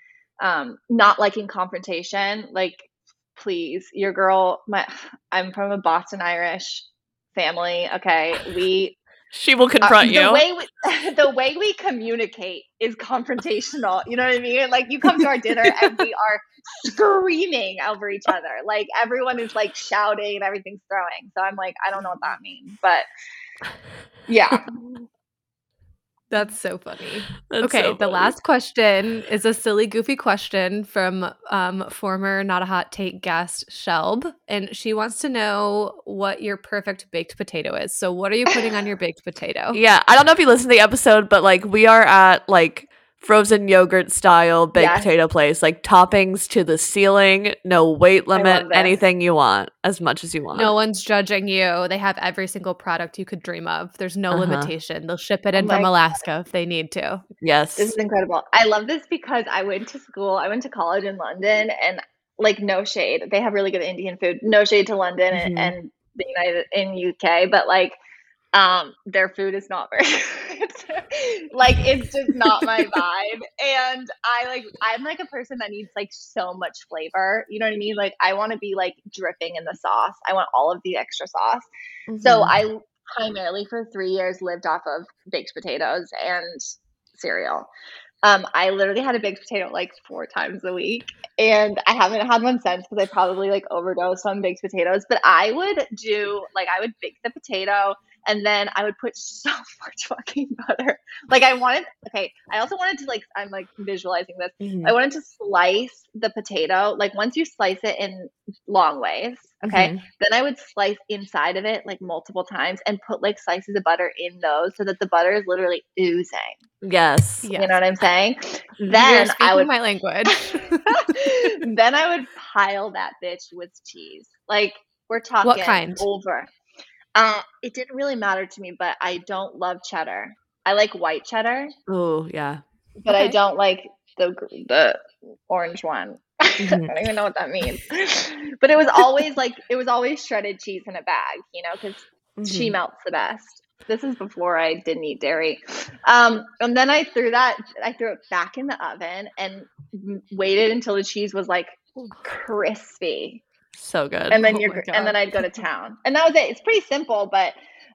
um, not liking confrontation. Like, please, your girl, my, I'm from a Boston Irish family. Okay. We, she will confront uh, the you. Way we, the way we communicate is confrontational. You know what I mean? Like you come to our dinner and we are screaming over each other. Like everyone is like shouting and everything's throwing. So I'm like, I don't know what that means, but yeah. That's so funny. That's okay, so funny. The last question is a silly, goofy question from um, former Not a Hot Take guest, Shelb. And she wants to know what your perfect baked potato is. So what are you putting on your baked potato? Yeah, I don't know if you listened to the episode, but like we are at like frozen yogurt style baked yes. potato place. Like toppings to the ceiling, no weight limit, anything you want, as much as you want. No one's judging you. They have every single product you could dream of. There's no uh-huh. limitation. They'll ship it in oh from Alaska God. If they need to. Yes. This is incredible. I love this because I went to school, I went to college in London, and like no shade. They have really good Indian food. No shade to London mm-hmm. and, and the United in U K, but like um their food is not very good. Like it's just not my vibe, and I like I'm like a person that needs like so much flavor, you know what I mean? Like I want to be like dripping in the sauce. I want all of the extra sauce. Mm-hmm. So I primarily for three years lived off of baked potatoes and cereal. Um, I literally had a baked potato like four times a week, and I haven't had one since because I probably like overdosed on baked potatoes. But I would do like I would bake the potato. And then I would put so much fucking butter. Like I wanted, okay, I also wanted to like, I'm like visualizing this. Mm-hmm. I wanted to slice the potato. Like once you slice it in long ways, okay, mm-hmm. then I would slice inside of it like multiple times and put like slices of butter in those so that the butter is literally oozing. Yes. yes. You know what I'm saying? Then You're speaking I would my language. Then I would pile that bitch with cheese. Like we're talking what kind? Over. Uh, it didn't really matter to me, but I don't love cheddar. I like white cheddar. Oh, yeah. But okay. I don't like the the orange one. Mm-hmm. I don't even know what that means. But it was always like, it was always shredded cheese in a bag, you know, because mm-hmm. she melts the best. This is before I didn't eat dairy. Um, and then I threw that, I threw it back in the oven and waited until the cheese was like crispy. So good. And then oh you're, and then I'd go to town. And that was it. It's pretty simple, but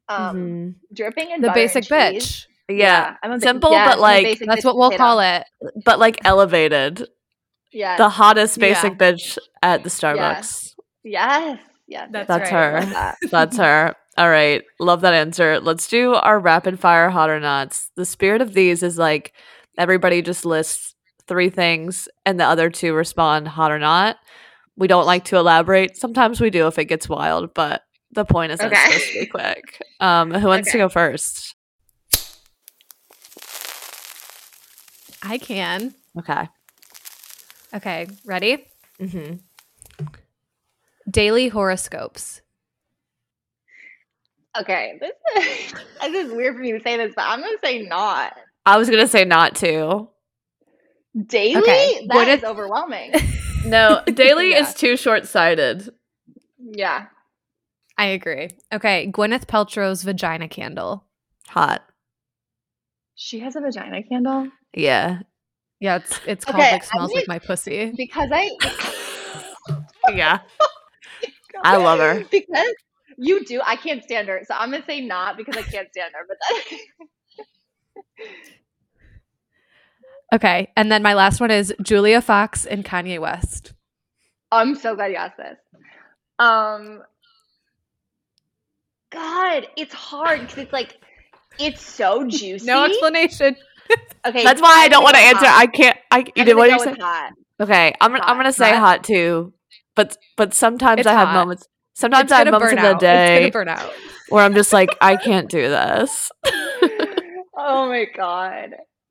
um, mm-hmm. dripping and the basic and cheese, bitch. Yeah. yeah simple, yeah, but like, that's what we'll potato. call it. But like elevated. Yeah. The hottest basic yeah. bitch at the Starbucks. Yes. yes. Yeah. That's, that's right. her. That. That's her. All right. Love that answer. Let's do our rapid fire hot or nots. The spirit of these is like everybody just lists three things and the other two respond hot or not. We don't like to elaborate. Sometimes we do if it gets wild, but the point is that okay. it's supposed to be quick. Um, who wants okay. to go first? I can. Okay. Okay. Ready? Mm-hmm. Daily horoscopes. Okay, this is, this is weird for me to say this, but I'm gonna say not. I was gonna say not too. Daily? Okay. That what is if- overwhelming. No, daily yeah. is too short-sighted. Yeah, I agree. Okay, Gwyneth Paltrow's vagina candle. Hot. She has a vagina candle? Yeah, yeah. It's it's okay, called like smells I mean, like my pussy because I. Yeah, I love her because. You do. I can't stand her. So I'm going to say not because I can't stand her. But that- Okay. And then my last one is Julia Fox and Kanye West. Oh, I'm so glad you asked this. Um, God, it's hard because it's like, it's so juicy. No explanation. Okay. That's why I don't want to answer. Hot. I can't. I, you did what you said? Okay. I'm, I'm going to say hot. hot too. But, but sometimes it's I have hot. moments. Sometimes it's I have moments in the day burn out. where I'm just like, I can't do this. Oh my God.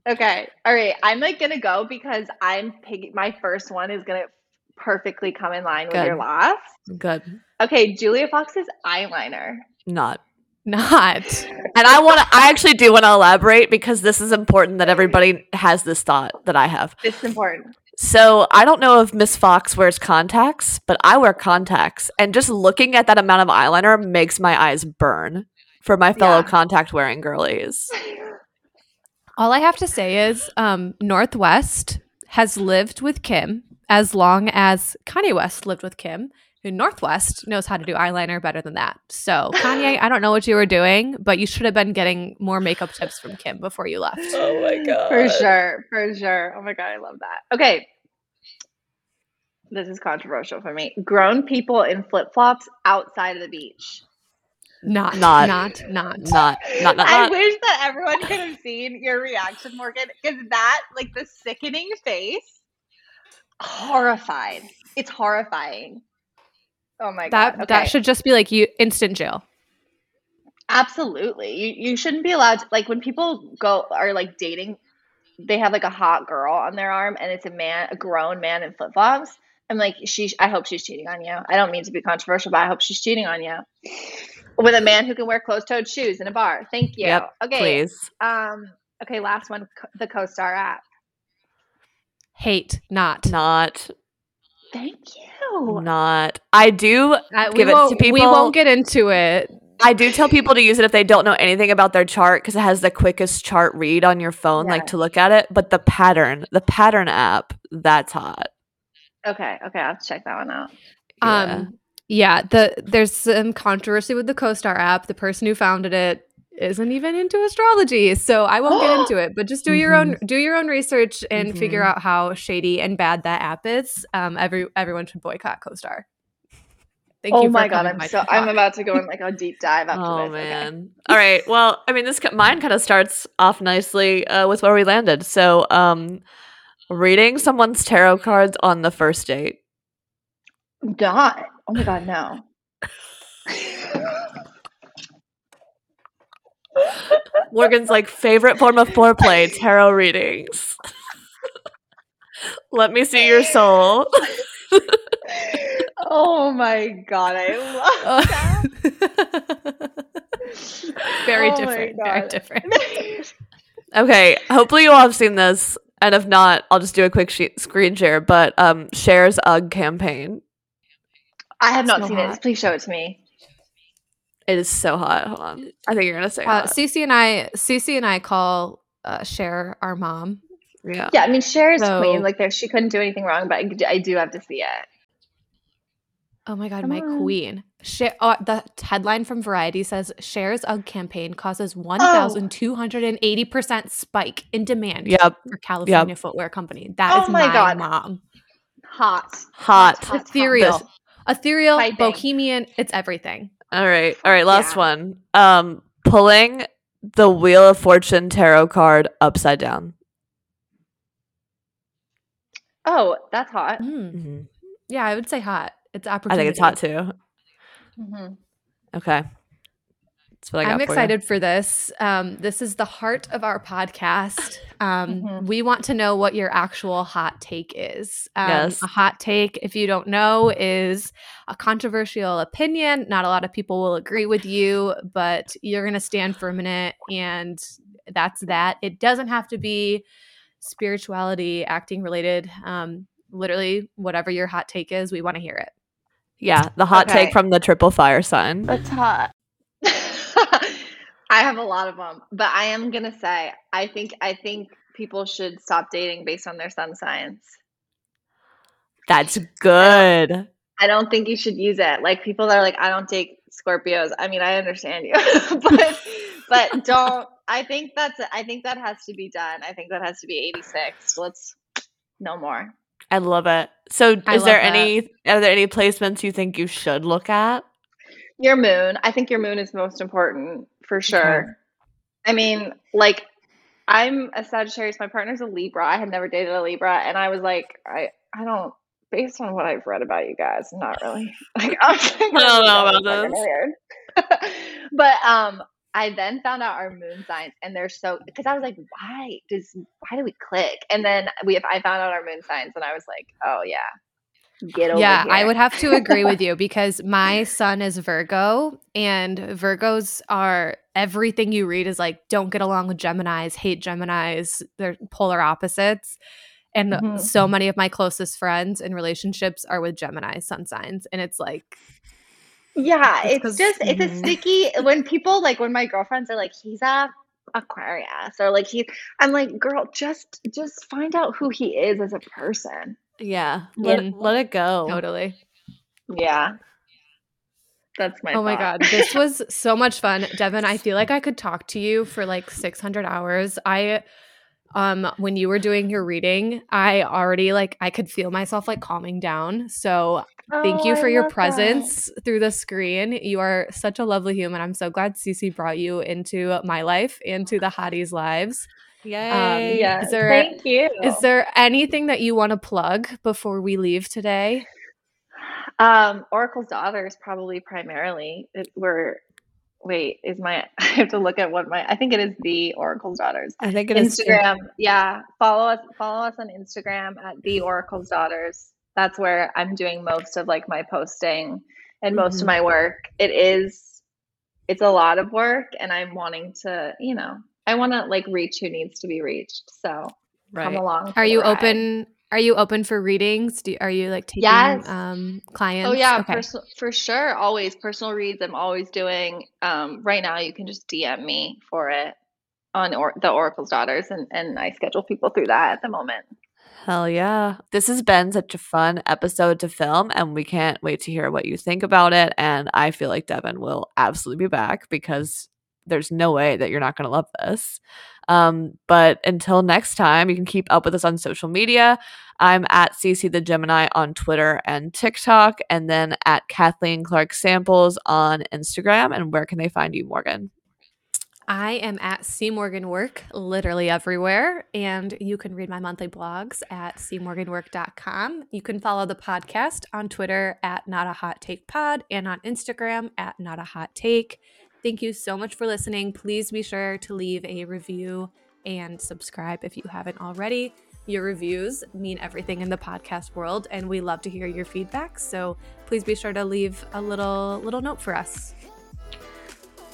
Okay. All right. I'm like going to go because I'm pig- my first one is going to perfectly come in line Good. with your last. Good. Okay. Julia Fox's eyeliner. Not. Not. And I want to, I actually do want to elaborate because this is important that everybody has this thought that I have. It's important. So I don't know if Miss Fox wears contacts, but I wear contacts. And just looking at that amount of eyeliner makes my eyes burn for my fellow yeah. contact-wearing girlies. All I have to say is um, Northwest has lived with Kim as long as Kanye West lived with Kim. And Northwest knows how to do eyeliner better than that. So Kanye, I don't know what you were doing, but you should have been getting more makeup tips from Kim before you left. Oh my God. For sure. For sure. Oh my God. I love that. Okay. This is controversial for me. Grown people in flip-flops outside of the beach. Not, not, not, not, not, not, not. I wish that everyone could have seen your reaction, Morgan, because that, like the sickening face, horrified. It's horrifying. Oh my that, God. Okay. That should just be like you instant jail. Absolutely. You you shouldn't be allowed to, like when people go are like dating, they have like a hot girl on their arm and it's a man, a grown man in flip-flops. I'm like, she I hope she's cheating on you. I don't mean to be controversial, but I hope she's cheating on you. With a man who can wear closed-toed shoes in a bar. Thank you. Yep, okay. Please. Um okay, last one, the CoStar app. Hate not. Not. Thank you. Not. I do uh, give it to people. We won't get into it. I do tell people to use it if they don't know anything about their chart because it has the quickest chart read on your phone, yeah. like to look at it. But the pattern, the pattern app, that's hot. Okay. Okay. I'll check that one out. Um, yeah. yeah the There's some controversy with the CoStar app. The person who founded it isn't even into astrology, so I won't get into it, but just do mm-hmm. your own do your own research and mm-hmm. figure out how shady and bad that app is. um every everyone should boycott CoStar. Thank oh you my God, I'm my so talk. I'm about to go in like a deep dive after oh this. man okay. All right, well I mean this mine kind of starts off nicely uh with where we landed. So um reading someone's tarot cards on the first date. God, oh my God, no. Morgan's like favorite form of foreplay, tarot readings. Let me see your soul. Oh my God, I love that. Very oh different. Very different. Okay, hopefully you all have seen this, and if not, I'll just do a quick she- screen share, but um, Cher's UGG campaign. I have not so seen hot. It. Please show it to me. It is so hot. Hold on. I think you're going to say uh, hot. C C and I, C C and I call uh, Cher our mom. Yeah. Yeah, I mean, Cher is so, queen. Like, there, she couldn't do anything wrong, but I, I do have to see it. Oh my God, Come my on. queen. Cher, oh, the headline from Variety says Cher's UGG campaign causes one thousand two hundred eighty percent spike in demand yep. for California yep. Footwear Company. That oh is my, my God. mom. Hot. Hot. hot Ethereal. Hot. Ethereal, Typing. Bohemian. It's everything. All right. All right. Last yeah. one. Um, pulling the Wheel of Fortune tarot card upside down. Oh, that's hot. Mm-hmm. Yeah, I would say hot. It's opportunity. I think it's hot too. Mm-hmm. Okay. That's what I got. I'm excited for, you. for this. Um, this is the heart of our podcast. Um, mm-hmm. We want to know what your actual hot take is. Um, yes. A hot take, if you don't know, is a controversial opinion. Not a lot of people will agree with you, but you're going to stand for a minute, and that's that. It doesn't have to be spirituality, acting related. Um, literally, whatever your hot take is, we want to hear it. Yeah, the hot okay. take from the triple fire sign. That's hot. I have a lot of them, but I am going to say, I think I think people should stop dating based on their sun signs. That's good. I don't, I don't think you should use it. Like, people that are like, I don't date Scorpios. I mean, I understand you, but but don't. I think that's. I think that has to be done. I think that has to be eighty-six. Let's no more. I love it. So is there any that. are there any placements you think you should look at? Your moon. I think your moon is most important for sure. Okay. I mean, like, I'm a Sagittarius. My partner's a Libra. I had never dated a Libra, and I was like, I, I don't. Based on what I've read about you guys, not really. Like, I'm I don't know about this. But um, I then found out our moon signs, and they're so because I was like, why does why do we click? And then we, if I found out our moon signs, and I was like, oh yeah. Get over yeah, here. I would have to agree with you because my sun is Virgo, and Virgos are everything you read is like, don't get along with Geminis, hate Geminis, they're polar opposites. And mm-hmm. so many of my closest friends and relationships are with Gemini sun signs. And it's like, yeah, it's, it's just, it's a sticky, when people like, when my girlfriends are like, he's a Aquarius or like, he, I'm like, girl, just, just find out who he is as a person. Yeah. Let, yeah. let it go. Totally. Yeah. That's my Oh thought. My God. This was so much fun. Devin, I feel like I could talk to you for like six hundred hours. I, Um, when you were doing your reading, I already like I could feel myself like calming down. So oh, thank you for I your presence that. through the screen. You are such a lovely human. I'm so glad C C brought you into my life and to the hotties' lives. Yay! Um, yeah. Is there, thank you. Is there anything that you want to plug before we leave today? Um, Oracle's Daughter is probably primarily it, we're. Wait, is my I have to look at what my I think it is The Oracle's Daughters. I think it Instagram, is Instagram. Yeah. Follow us follow us on Instagram at The Oracle's Daughters. That's where I'm doing most of like my posting and most mm-hmm. of my work. It is it's a lot of work, and I'm wanting to, you know, I wanna like reach who needs to be reached. So right. come along. Are you open Are you open for readings? Do you, are you like taking yes. um, clients? Oh yeah, okay. pers- for sure. Always personal reads. I'm always doing. Um, right now, you can just D M me for it on or- the Oracle's Daughters, and and I schedule people through that at the moment. Hell yeah! This has been such a fun episode to film, and we can't wait to hear what you think about it. And I feel like Devin will absolutely be back because there's no way that you're not going to love this. Um, but until next time, you can keep up with us on social media. I'm at C C the Gemini on Twitter and TikTok, and then at Kathleen Clark Samples on Instagram. And where can they find you, Morgan? I am at C Morgan Work literally everywhere. And you can read my monthly blogs at c morgan work dot com. You can follow the podcast on Twitter at Not a Hot Take Pod and on Instagram at Not a Hot Take. Thank you so much for listening. Please be sure to leave a review and subscribe if you haven't already. Your reviews mean everything in the podcast world, and we love to hear your feedback. So please be sure to leave a little little note for us.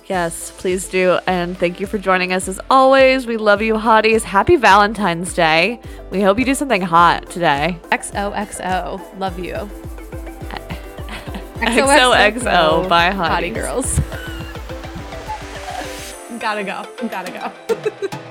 Yes, please do. And thank you for joining us as always. We love you, hotties. Happy Valentine's Day. We hope you do something hot today. X O X O. Love you. X O X O. Bye, hotties. Hottie girls. Gotta go. Gotta go.